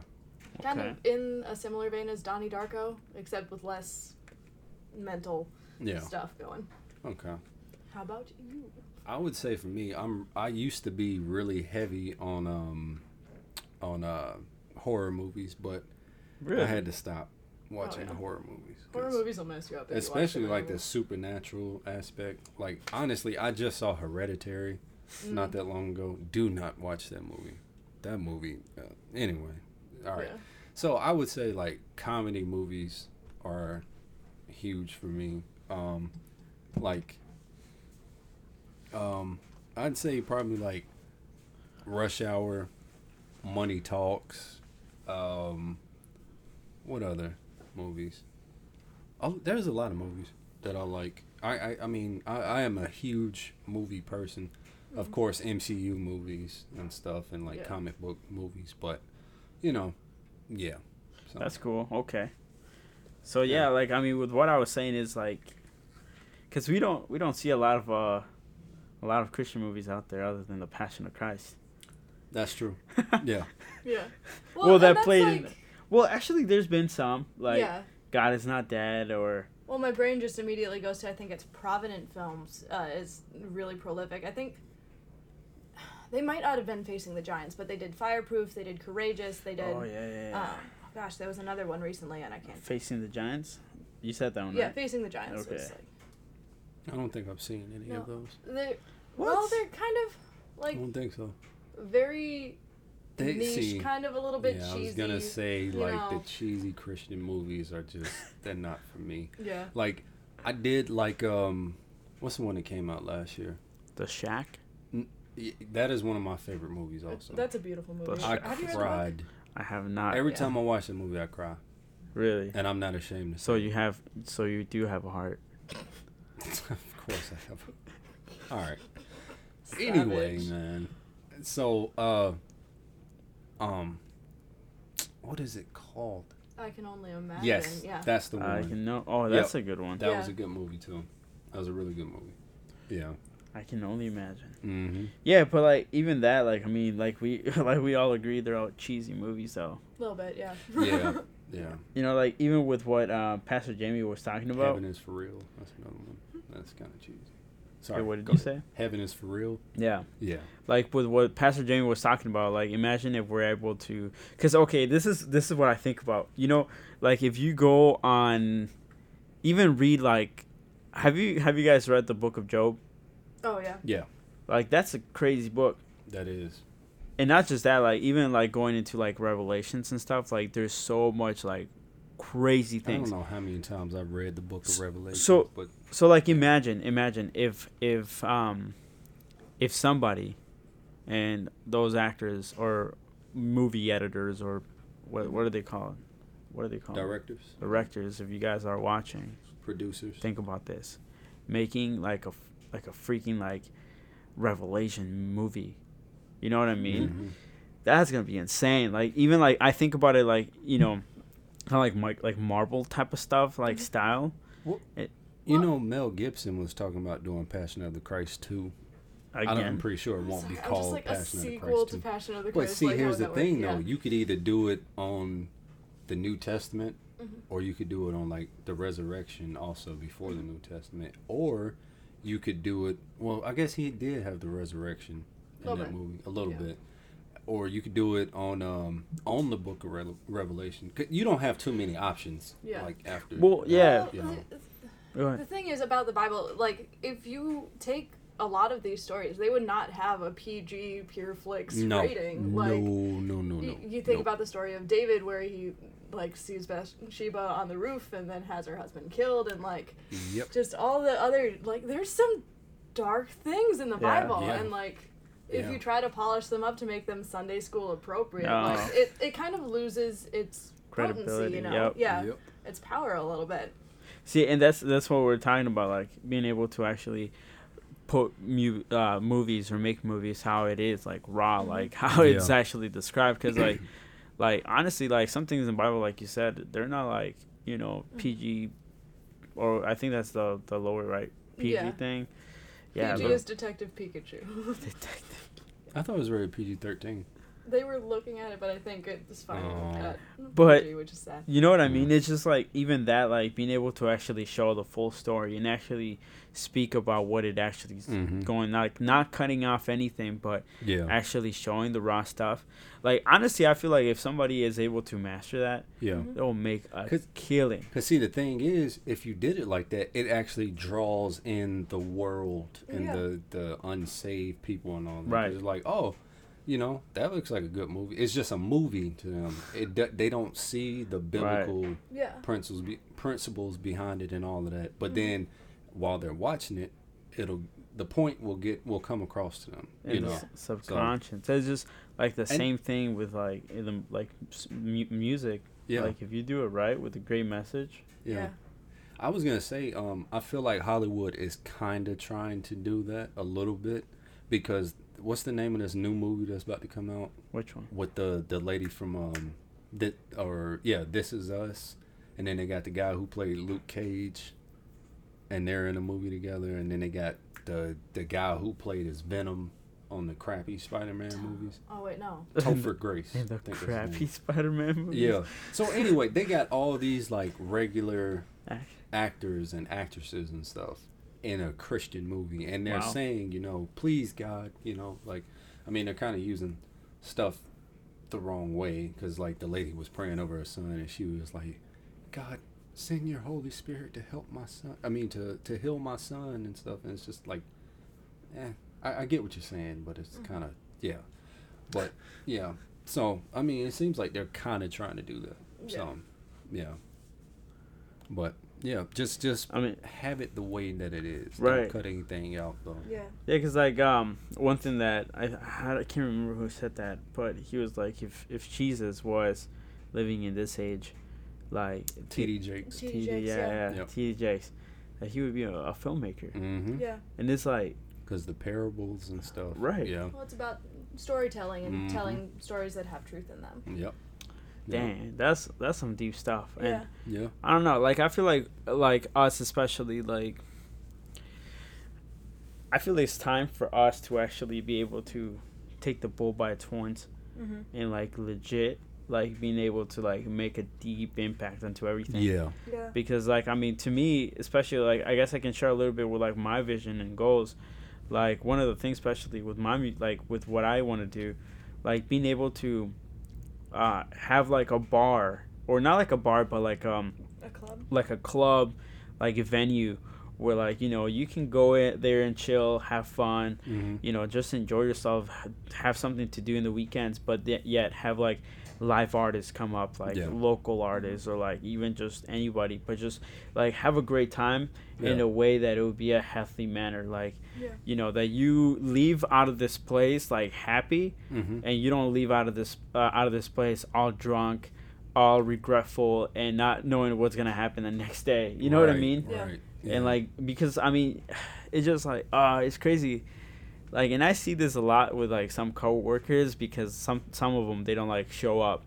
Kind okay. of in a similar vein as Donnie Darko, except with less mental yeah. stuff going. Okay. How about you? I would say for me, I'm I used to be really heavy on um on uh horror movies, but really? I had to stop watching oh, yeah. horror movies. Horror movies will mess you up. Especially you like the supernatural aspect. Like honestly, I just saw Hereditary mm. not that long ago. Do not watch that movie. That movie, uh, anyway. All right. Yeah. So I would say like comedy movies are huge for me. Um, like, um, I'd say probably like Rush Hour, Money Talks. Um, what other movies? Oh, there's a lot of movies that I like. I, I, I mean, I, I am a huge movie person. Of course, M C U movies and stuff and, like, yeah. comic book movies. But, you know, yeah. So. That's cool. Okay. So, yeah, yeah, like, I mean, with what I was saying is, like, because we don't, we don't see a lot of uh, a lot of Christian movies out there other than The Passion of Christ. That's true. Yeah. Yeah. Well, well that played like... in... Well, actually, there's been some. Like, yeah. God Is Not Dead or... Well, my brain just immediately goes to, I think it's Provident Films uh, is really prolific. I think... They might not have been Facing the Giants, but they did Fireproof, they did Courageous, they did... Oh, yeah, yeah, yeah. Uh, oh, gosh, there was another one recently, and I can't... Facing the Giants? You said that one, yeah, right? Yeah, Facing the Giants. Okay. Was like, I don't think I've seen any no, of those. They're, what? Well, they're kind of, like... I don't think so. Very they, niche, see, kind of a little bit yeah, cheesy. I was going to say, like, know. the cheesy Christian movies are just... they're not for me. Yeah. Like, I did, like, um... what's the one that came out last year? The Shack? That is one of my favorite movies also. That's a beautiful movie. I cried. I have not. Every yeah. time I watch the movie, I cry. Really? And I'm not ashamed to say. So you have, so you do have a heart. Of course I have. All right. Savage. Anyway, man. So, uh, um, what is it called? I Can Only Imagine. Yes, yeah. That's the one. I can know. Oh, that's yep. a good one. That yeah. was a good movie, too. That was a really good movie. Yeah. I Can Only Imagine. Mm-hmm. Yeah, but like even that, like I mean, like we like we all agree they're all cheesy movies, though. A little bit, yeah. Yeah, yeah. You know, like even with what uh, Pastor Jamie was talking about. Heaven Is For Real. That's another one. That's kind of cheesy. Sorry. Hey, what did you ahead. say? Heaven Is For Real. Yeah. Yeah. Like with what Pastor Jamie was talking about, like imagine if we're able to, because okay, this is this is what I think about. You know, like if you go on, even read like, have you have you guys read the Book of Job? Oh, yeah. Yeah. Like, that's a crazy book. That is. And not just that, like, even, like, going into, like, Revelations and stuff, like, there's so much, like, crazy things. I don't know how many times I've read the Book of Revelation. So, but so like, imagine, imagine if if um, if somebody, and those actors or movie editors or what what are they called? What are they called? Directors. Directors. If you guys are watching, producers, think about this, making like a like a freaking like Revelation movie. You know what I mean? Mm-hmm. That's gonna be insane. Like, even like I think about it, like, you know, kind of like like Marvel type of stuff, like style. Well, it, you well, know, Mel Gibson was talking about doing Passion of the Christ two. Again. I don't, I'm pretty sure it won't like, be called like Passion, of Christ to Passion of the Christ. But see, like, here's the thing, yeah. though. You could either do it on the New Testament, mm-hmm. or you could do it on like the resurrection, also before the New Testament, or you could do it. Well, I guess he did have the resurrection in that bit. movie a little yeah. bit, or you could do it on um, on the Book of Re- Revelation. You don't have too many options. Yeah. Like after. Well, yeah. Well, you know. the, the thing is about the Bible, like if you take a lot of these stories, they would not have a P G pure flicks no. rating. Like, no, no, no, no. Y- you think no. about the story of David, where he like sees Bathsheba on the roof and then has her husband killed, and like yep. just all the other, like, there's some dark things in the yeah, Bible, yeah. and like if yeah. you try to polish them up to make them Sunday school appropriate, no. like, it it kind of loses its credibility, you know, yep. yeah, yep. its power a little bit. See, and that's that's what we're talking about, like being able to actually put mu- uh, movies or make movies how it is, like raw, like how yeah. it's actually described, because like like honestly, like some things in the Bible, like you said, they're not like, you know, P G, or I think that's the the lower right P G yeah. thing. Yeah, P G is Detective Pikachu. Detective. I thought it was very P G thirteen. They were looking at it, but I think it's fine. Uh, but P G, which is sad. You know what I mean? It's just like even that, like being able to actually show the full story and actually speak about what it actually is mm-hmm. going, like not cutting off anything, but yeah. actually showing the raw stuff. Like honestly, I feel like if somebody is able to master that, yeah, they'll make a Cause, killing. Cause see, the thing is, if you did it like that, it actually draws in the world and yeah. the the unsaved people and all that. Right? It's like, oh, you know, that looks like a good movie. It's just a movie to them. It d- they don't see the biblical right. yeah. principles be- principles behind it and all of that. But mm-hmm. then, while they're watching it, it'll the point will get will come across to them. You and know, subconscious. So, it's just like the same thing with like the, like mu- music. Yeah. Like if you do it right with a great message. Yeah. yeah. I was gonna say, um, I feel like Hollywood is kind of trying to do that a little bit, because what's the name of this new movie that's about to come out? Which one? With the, the lady from um, that or yeah, This Is Us, and then they got the guy who played Luke Cage, and they're in a movie together, and then they got the the guy who played as Venom on the crappy Spider-Man movies. Oh wait, no. Topher Grace. And the crappy Spider-Man movies. Yeah. So anyway, they got all these like regular actors and actresses and stuff in a Christian movie, and they're wow. saying, you know, please God, you know, like, I mean, they're kind of using stuff the wrong way, because like the lady was praying over her son, and she was like, God, send your Holy Spirit to help my son, I mean to to heal my son and stuff. And it's just like, eh, I, I get what you're saying, but it's kind of yeah but yeah so I mean, it seems like they're kind of trying to do that. yeah. So yeah but Yeah, just just I mean, have it the way that it is. Right. Don't cut anything out, though. Yeah. Yeah, because, like, um, one thing that I, I can't remember who said that, but he was like, if if Jesus was living in this age, like... T D Jakes. T D Jakes, yeah. yeah. T D Jakes. Like, he would be a, a filmmaker. Mm-hmm. Yeah. And it's like... Because the parables and stuff. Right. Yeah. Well, it's about storytelling and mm-hmm. telling stories that have truth in them. Yep. Dang, that's that's some deep stuff. And yeah. yeah. I don't know. Like, I feel like like us especially, like, I feel it's time for us to actually be able to take the bull by its horns, mm-hmm. and like legit, like being able to like make a deep impact onto everything. Yeah. yeah. Because like, I mean, to me, especially, like, I guess I can share a little bit with like my vision and goals. Like, one of the things, especially with my like with what I want to do, like being able to. Uh, have like a bar, or not like a bar, but like um, a club, like a club, like a venue, where, like, you know, you can go in there and chill, have fun, mm-hmm. you know, just enjoy yourself, have something to do in the weekends, but yet have, like, live artists come up, like, yeah. local artists or, like, even just anybody, but just, like, have a great time yeah. in a way that it would be a healthy manner, like, yeah. you know, that you leave out of this place, like, happy, mm-hmm. and you don't leave out of this uh, out of this place all drunk, all regretful, and not knowing what's gonna happen the next day, you know right, what I mean? Yeah. Right. Yeah. And, like, because, I mean, it's just, like, uh, it's crazy. Like, and I see this a lot with, like, some coworkers, because some some of them, they don't, like, show up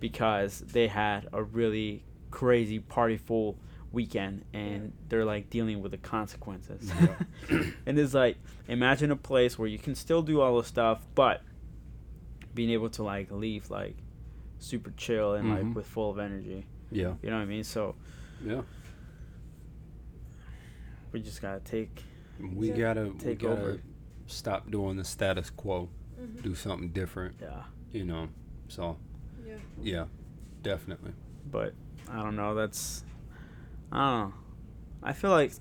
because they had a really crazy party-full weekend, and yeah. they're, like, dealing with the consequences. Yeah. And it's, like, imagine a place where you can still do all the stuff, but being able to, like, leave, like, super chill and, mm-hmm. like, with full of energy. Yeah. You know what I mean? So. Yeah. We just gotta take. We yeah. gotta take we gotta over. Stop doing the status quo. Mm-hmm. Do something different. Yeah. You know. So. Yeah. Yeah. Definitely. But I don't know. That's. I don't know. I feel like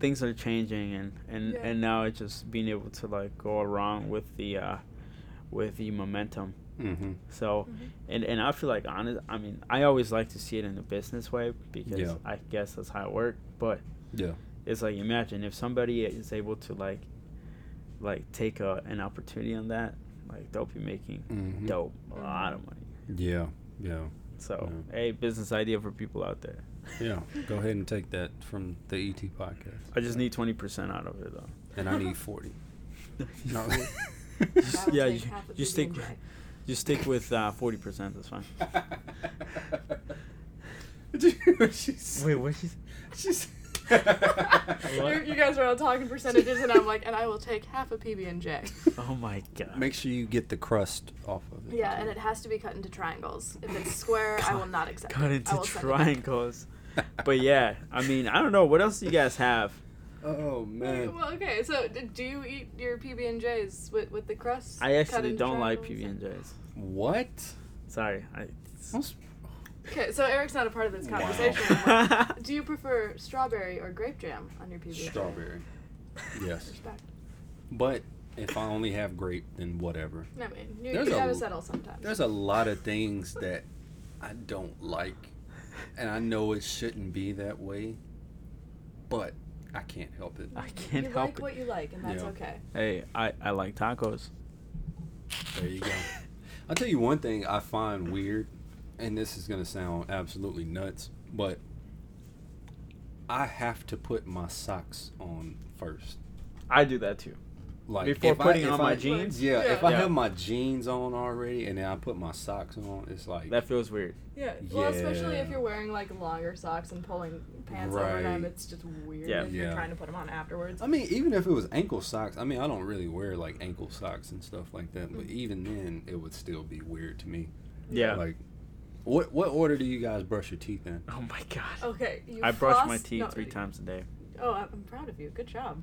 things are changing, and and yeah. and now it's just being able to, like, go around with the, uh, with the momentum. Mm-hmm. So, mm-hmm. and and I feel like honest. I mean, I always like to see it in the business way, because yeah. I guess that's how it worked. But. Yeah. It's like, imagine if somebody is able to, like, like take a, an opportunity on that, like, they'll be making mm-hmm. dope, a lot of money. Yeah, yeah. So, yeah. Hey, business idea for people out there. Yeah, go ahead and take that from the E T podcast. I just need twenty percent out of it, though. And I need forty. No. Just, yeah, you, you stick, you stick with uh, forty percent. That's fine. Wait, what she said? She said. You guys are all talking percentages, and I'm like, and I will take half a P B and J. Oh my god! Make sure you get the crust off of it. Yeah, and it has to be cut into triangles. If it's square, cut, I will not accept. Cut it. Cut into triangles. But yeah, I mean, I don't know what else do you guys have. Oh man. Well, okay. So, do you eat your P B and J's with with the crust? I actually don't like P B and J's. What? Sorry. I. That's Okay, so Eric's not a part of this conversation. Wow. Like, do you prefer strawberry or grape jam on your P B and J? Strawberry. Yes. Respect. But if I only have grape, then whatever. I mean, you, you gotta settle sometimes. There's a lot of things that I don't like, and I know it shouldn't be that way, but I can't help it. I can't you help like it. You like what you like, and that's yeah. okay. Hey, I, I like tacos. There you go. I'll tell you one thing I find weird. And this is going to sound absolutely nuts, but I have to put my socks on first. I do that too. Like, before putting I, on I, my jeans? Yeah, yeah. if yeah. I have my jeans on already and then I put my socks on, it's like... That feels weird. Yeah, well, yeah. especially if you're wearing, like, longer socks and pulling pants right. over them, it's just weird yeah. if yeah. you're trying to put them on afterwards. I mean, even if it was ankle socks, I mean, I don't really wear, like, ankle socks and stuff like that, mm-hmm. but even then, it would still be weird to me. Yeah. Like... What what order do you guys brush your teeth in? Oh my god. Okay, you I floss, brush my teeth no, three times a day. Oh, I'm proud of you. Good job.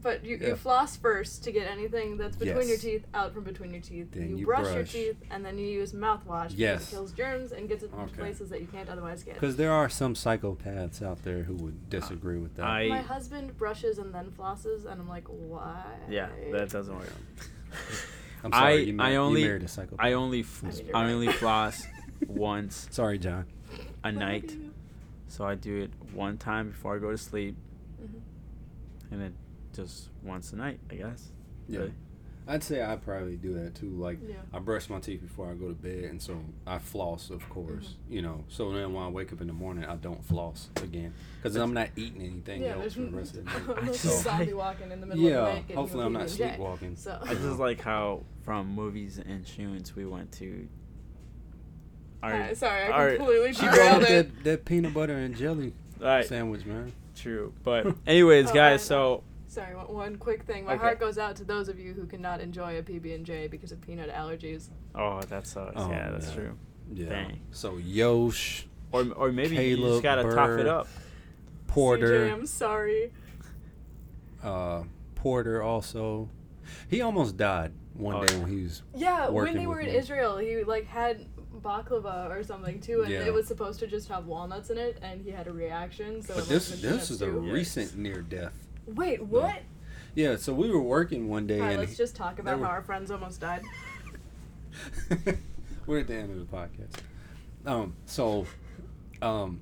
But you, yeah. you floss first to get anything that's between yes. your teeth out from between your teeth. Then you, you brush, brush your teeth, and then you use mouthwash. Yes. Because it kills germs and gets it okay. to places that you can't otherwise get. Because there are some psychopaths out there who would disagree uh, with that. I, my husband brushes and then flosses, and I'm like, why? Yeah, that doesn't work. I'm sorry, I, you, married, I only, you married a psychopath. I only, fl- I I only floss... once sorry John a night, so I do it one time before I go to sleep, mm-hmm. and then just once a night, I guess. Yeah, really? I'd say I probably do that too, like yeah. I brush my teeth before I go to bed, and so I floss, of course, mm-hmm. you know, so then when I wake up in the morning I don't floss again, because I'm not eating anything yeah, else for the rest of the night. Just so, zombie walking in the middle yeah, of the night, hopefully I'm not sleepwalking. So. I just like how from Movies and Insurance we went to Our, uh, sorry, I our, completely derailed it. That, that peanut butter and jelly right. sandwich, man. True. But anyways, oh, guys, so... Sorry, one quick thing. My okay. heart goes out to those of you who cannot enjoy a P B and J because of peanut allergies. Oh, that sucks. Oh, yeah, that's yeah. true. Yeah. Dang. So, Yosh, Or or maybe Caleb, you just gotta Burr, top it up. Porter. C J, I'm sorry. Uh, Porter also. He almost died one oh, day when he was Yeah, when they were in me. Israel, he, like, had... baklava or something too, and yeah. it was supposed to just have walnuts in it, and he had a reaction. So but this this is a too. recent near death. Wait, what? Yeah, yeah, so we were working one day. All right, and let's just talk about were... how our friends almost died. We're at the end of the podcast. Um, so, um,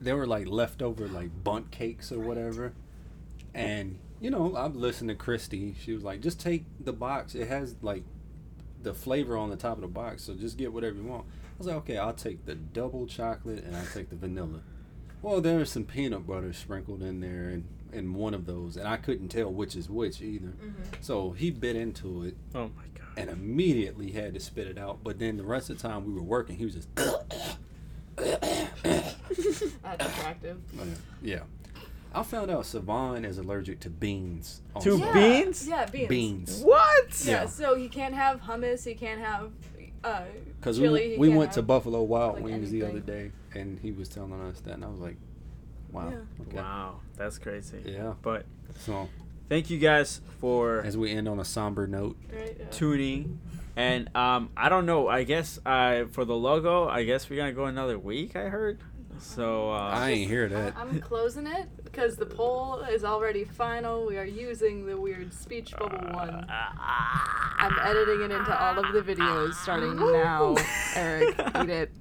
there were like leftover like bunt cakes or whatever, and you know I've listened to Christy. She was like, just take the box. It has like the flavor on the top of the box, so just get whatever you want. I was like, okay, I'll take the double chocolate and I'll take the vanilla. Well, there was some peanut butter sprinkled in there and in one of those, and I couldn't tell which is which either. Mm-hmm. So he bit into it. Oh my god! And immediately had to spit it out. But then the rest of the time we were working, he was just. That's attractive. Uh, yeah. I found out Savon is allergic to beans. Also. To yeah. beans? Yeah, beans. Beans. What? Yeah. yeah, so he can't have hummus. He can't have uh, Cause chili. Because we, we went to Buffalo Wild like Wings anything. the other day, and he was telling us that, and I was like, wow. Yeah. Okay. Wow, that's crazy. Yeah. But so, thank you guys for... As we end on a somber note. Right, yeah. Tuning. And um, I don't know. I guess I, for the logo, I guess we're going to go another week, I heard. So uh, I ain't hear that. I, I'm closing it because the poll is already final. We are using the weird speech bubble one. I'm editing it into all of the videos starting now. Eric, eat it.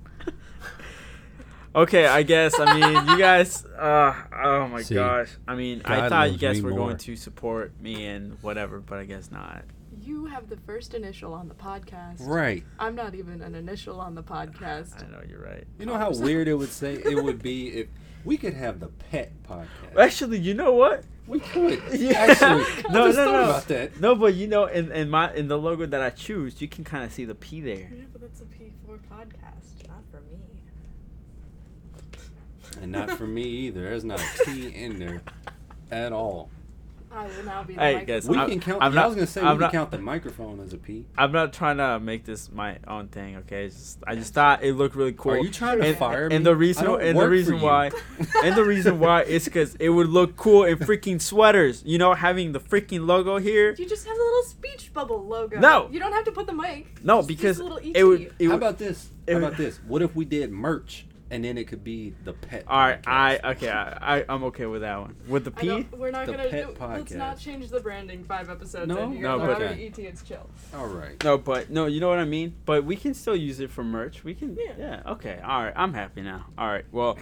Okay, I guess. I mean, you guys. Uh, oh my See, gosh. I mean, God I thought you guys were more. going to support me and whatever, but I guess not. You have the first initial on the podcast. Right. I'm not even an initial on the podcast. I know, you're right. You know how weird it would say it would be if we could have the pet podcast. Actually, you know what? We could. Yeah. Actually, no, I just no, no. about that. No, but you know, in, in my in the logo that I choose, you can kind of see the P there. Yeah, but that's a P for podcast, not for me. And not for me either. There's not a P in there at all. I will now be the hey, guys, we I'm, can count. I'm not, I was gonna say I'm we not, can count the microphone as a P. I'm not trying to make this my own thing, okay? It's just, I just thought it looked really cool. Are you trying to and, fire and me? And the reason, and the reason why, and the reason why is because it would look cool in freaking sweaters. You know, having the freaking logo here. You just have a little speech bubble logo. No, you don't have to put the mic. No, just because it would, it would. How about this? How about this? What if we did merch? And then it could be the pet. All right, podcast. I okay, I, I I'm okay with that one. With the P, we're not the gonna. Pet no, let's not change the branding five episodes no? in. No, no, but okay. E T, it's chill. All right. No, but no, you know what I mean. But we can still use it for merch. We can. Yeah. yeah okay. All right. I'm happy now. All right. Well.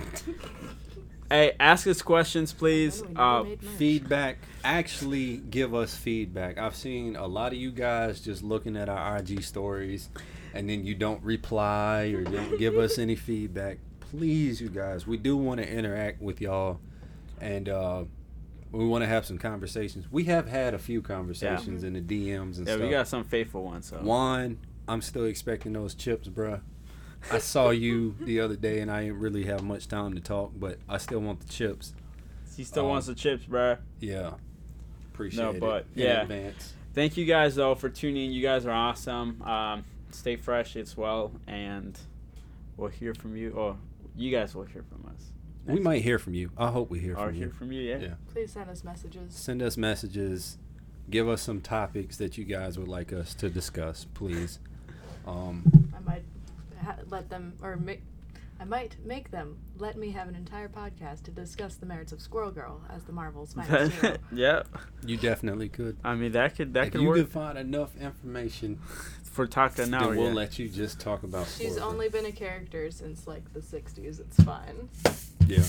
Hey, ask us questions, please. Uh, feedback. Actually, give us feedback. I've seen a lot of you guys just looking at our I G stories, and then you don't reply or don't give us any feedback. Please, you guys, we do want to interact with y'all, and uh, we want to have some conversations. We have had a few conversations yeah. in the D Ms and yeah, stuff. Yeah, we got some faithful ones. So. Juan, I'm still expecting those chips, bruh. I saw you the other day, and I didn't really have much time to talk, but I still want the chips. He still um, wants the chips, bruh. Yeah. Appreciate no, but, it yeah. in advance. Thank you guys, though, for tuning in. You guys are awesome. Um, stay fresh as well, and we'll hear from you. Oh. You guys will hear from us. Next. We might hear from you. I hope we hear or from hear you. hear from you, yeah. yeah. Please send us messages. Send us messages. Give us some topics that you guys would like us to discuss, please. Um, I might ha- let them, or ma- I might make them let me have an entire podcast to discuss the merits of Squirrel Girl as the Marvel's Minus Hero. Yeah. You definitely could. I mean, that could that if could work. If you could find enough information... For Taka now, we'll yeah. let you just talk about. She's Florida. Only been a character since like the sixties. It's fine. Yeah.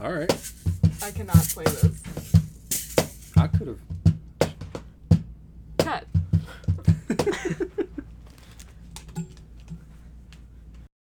All right. I cannot play this. I could have.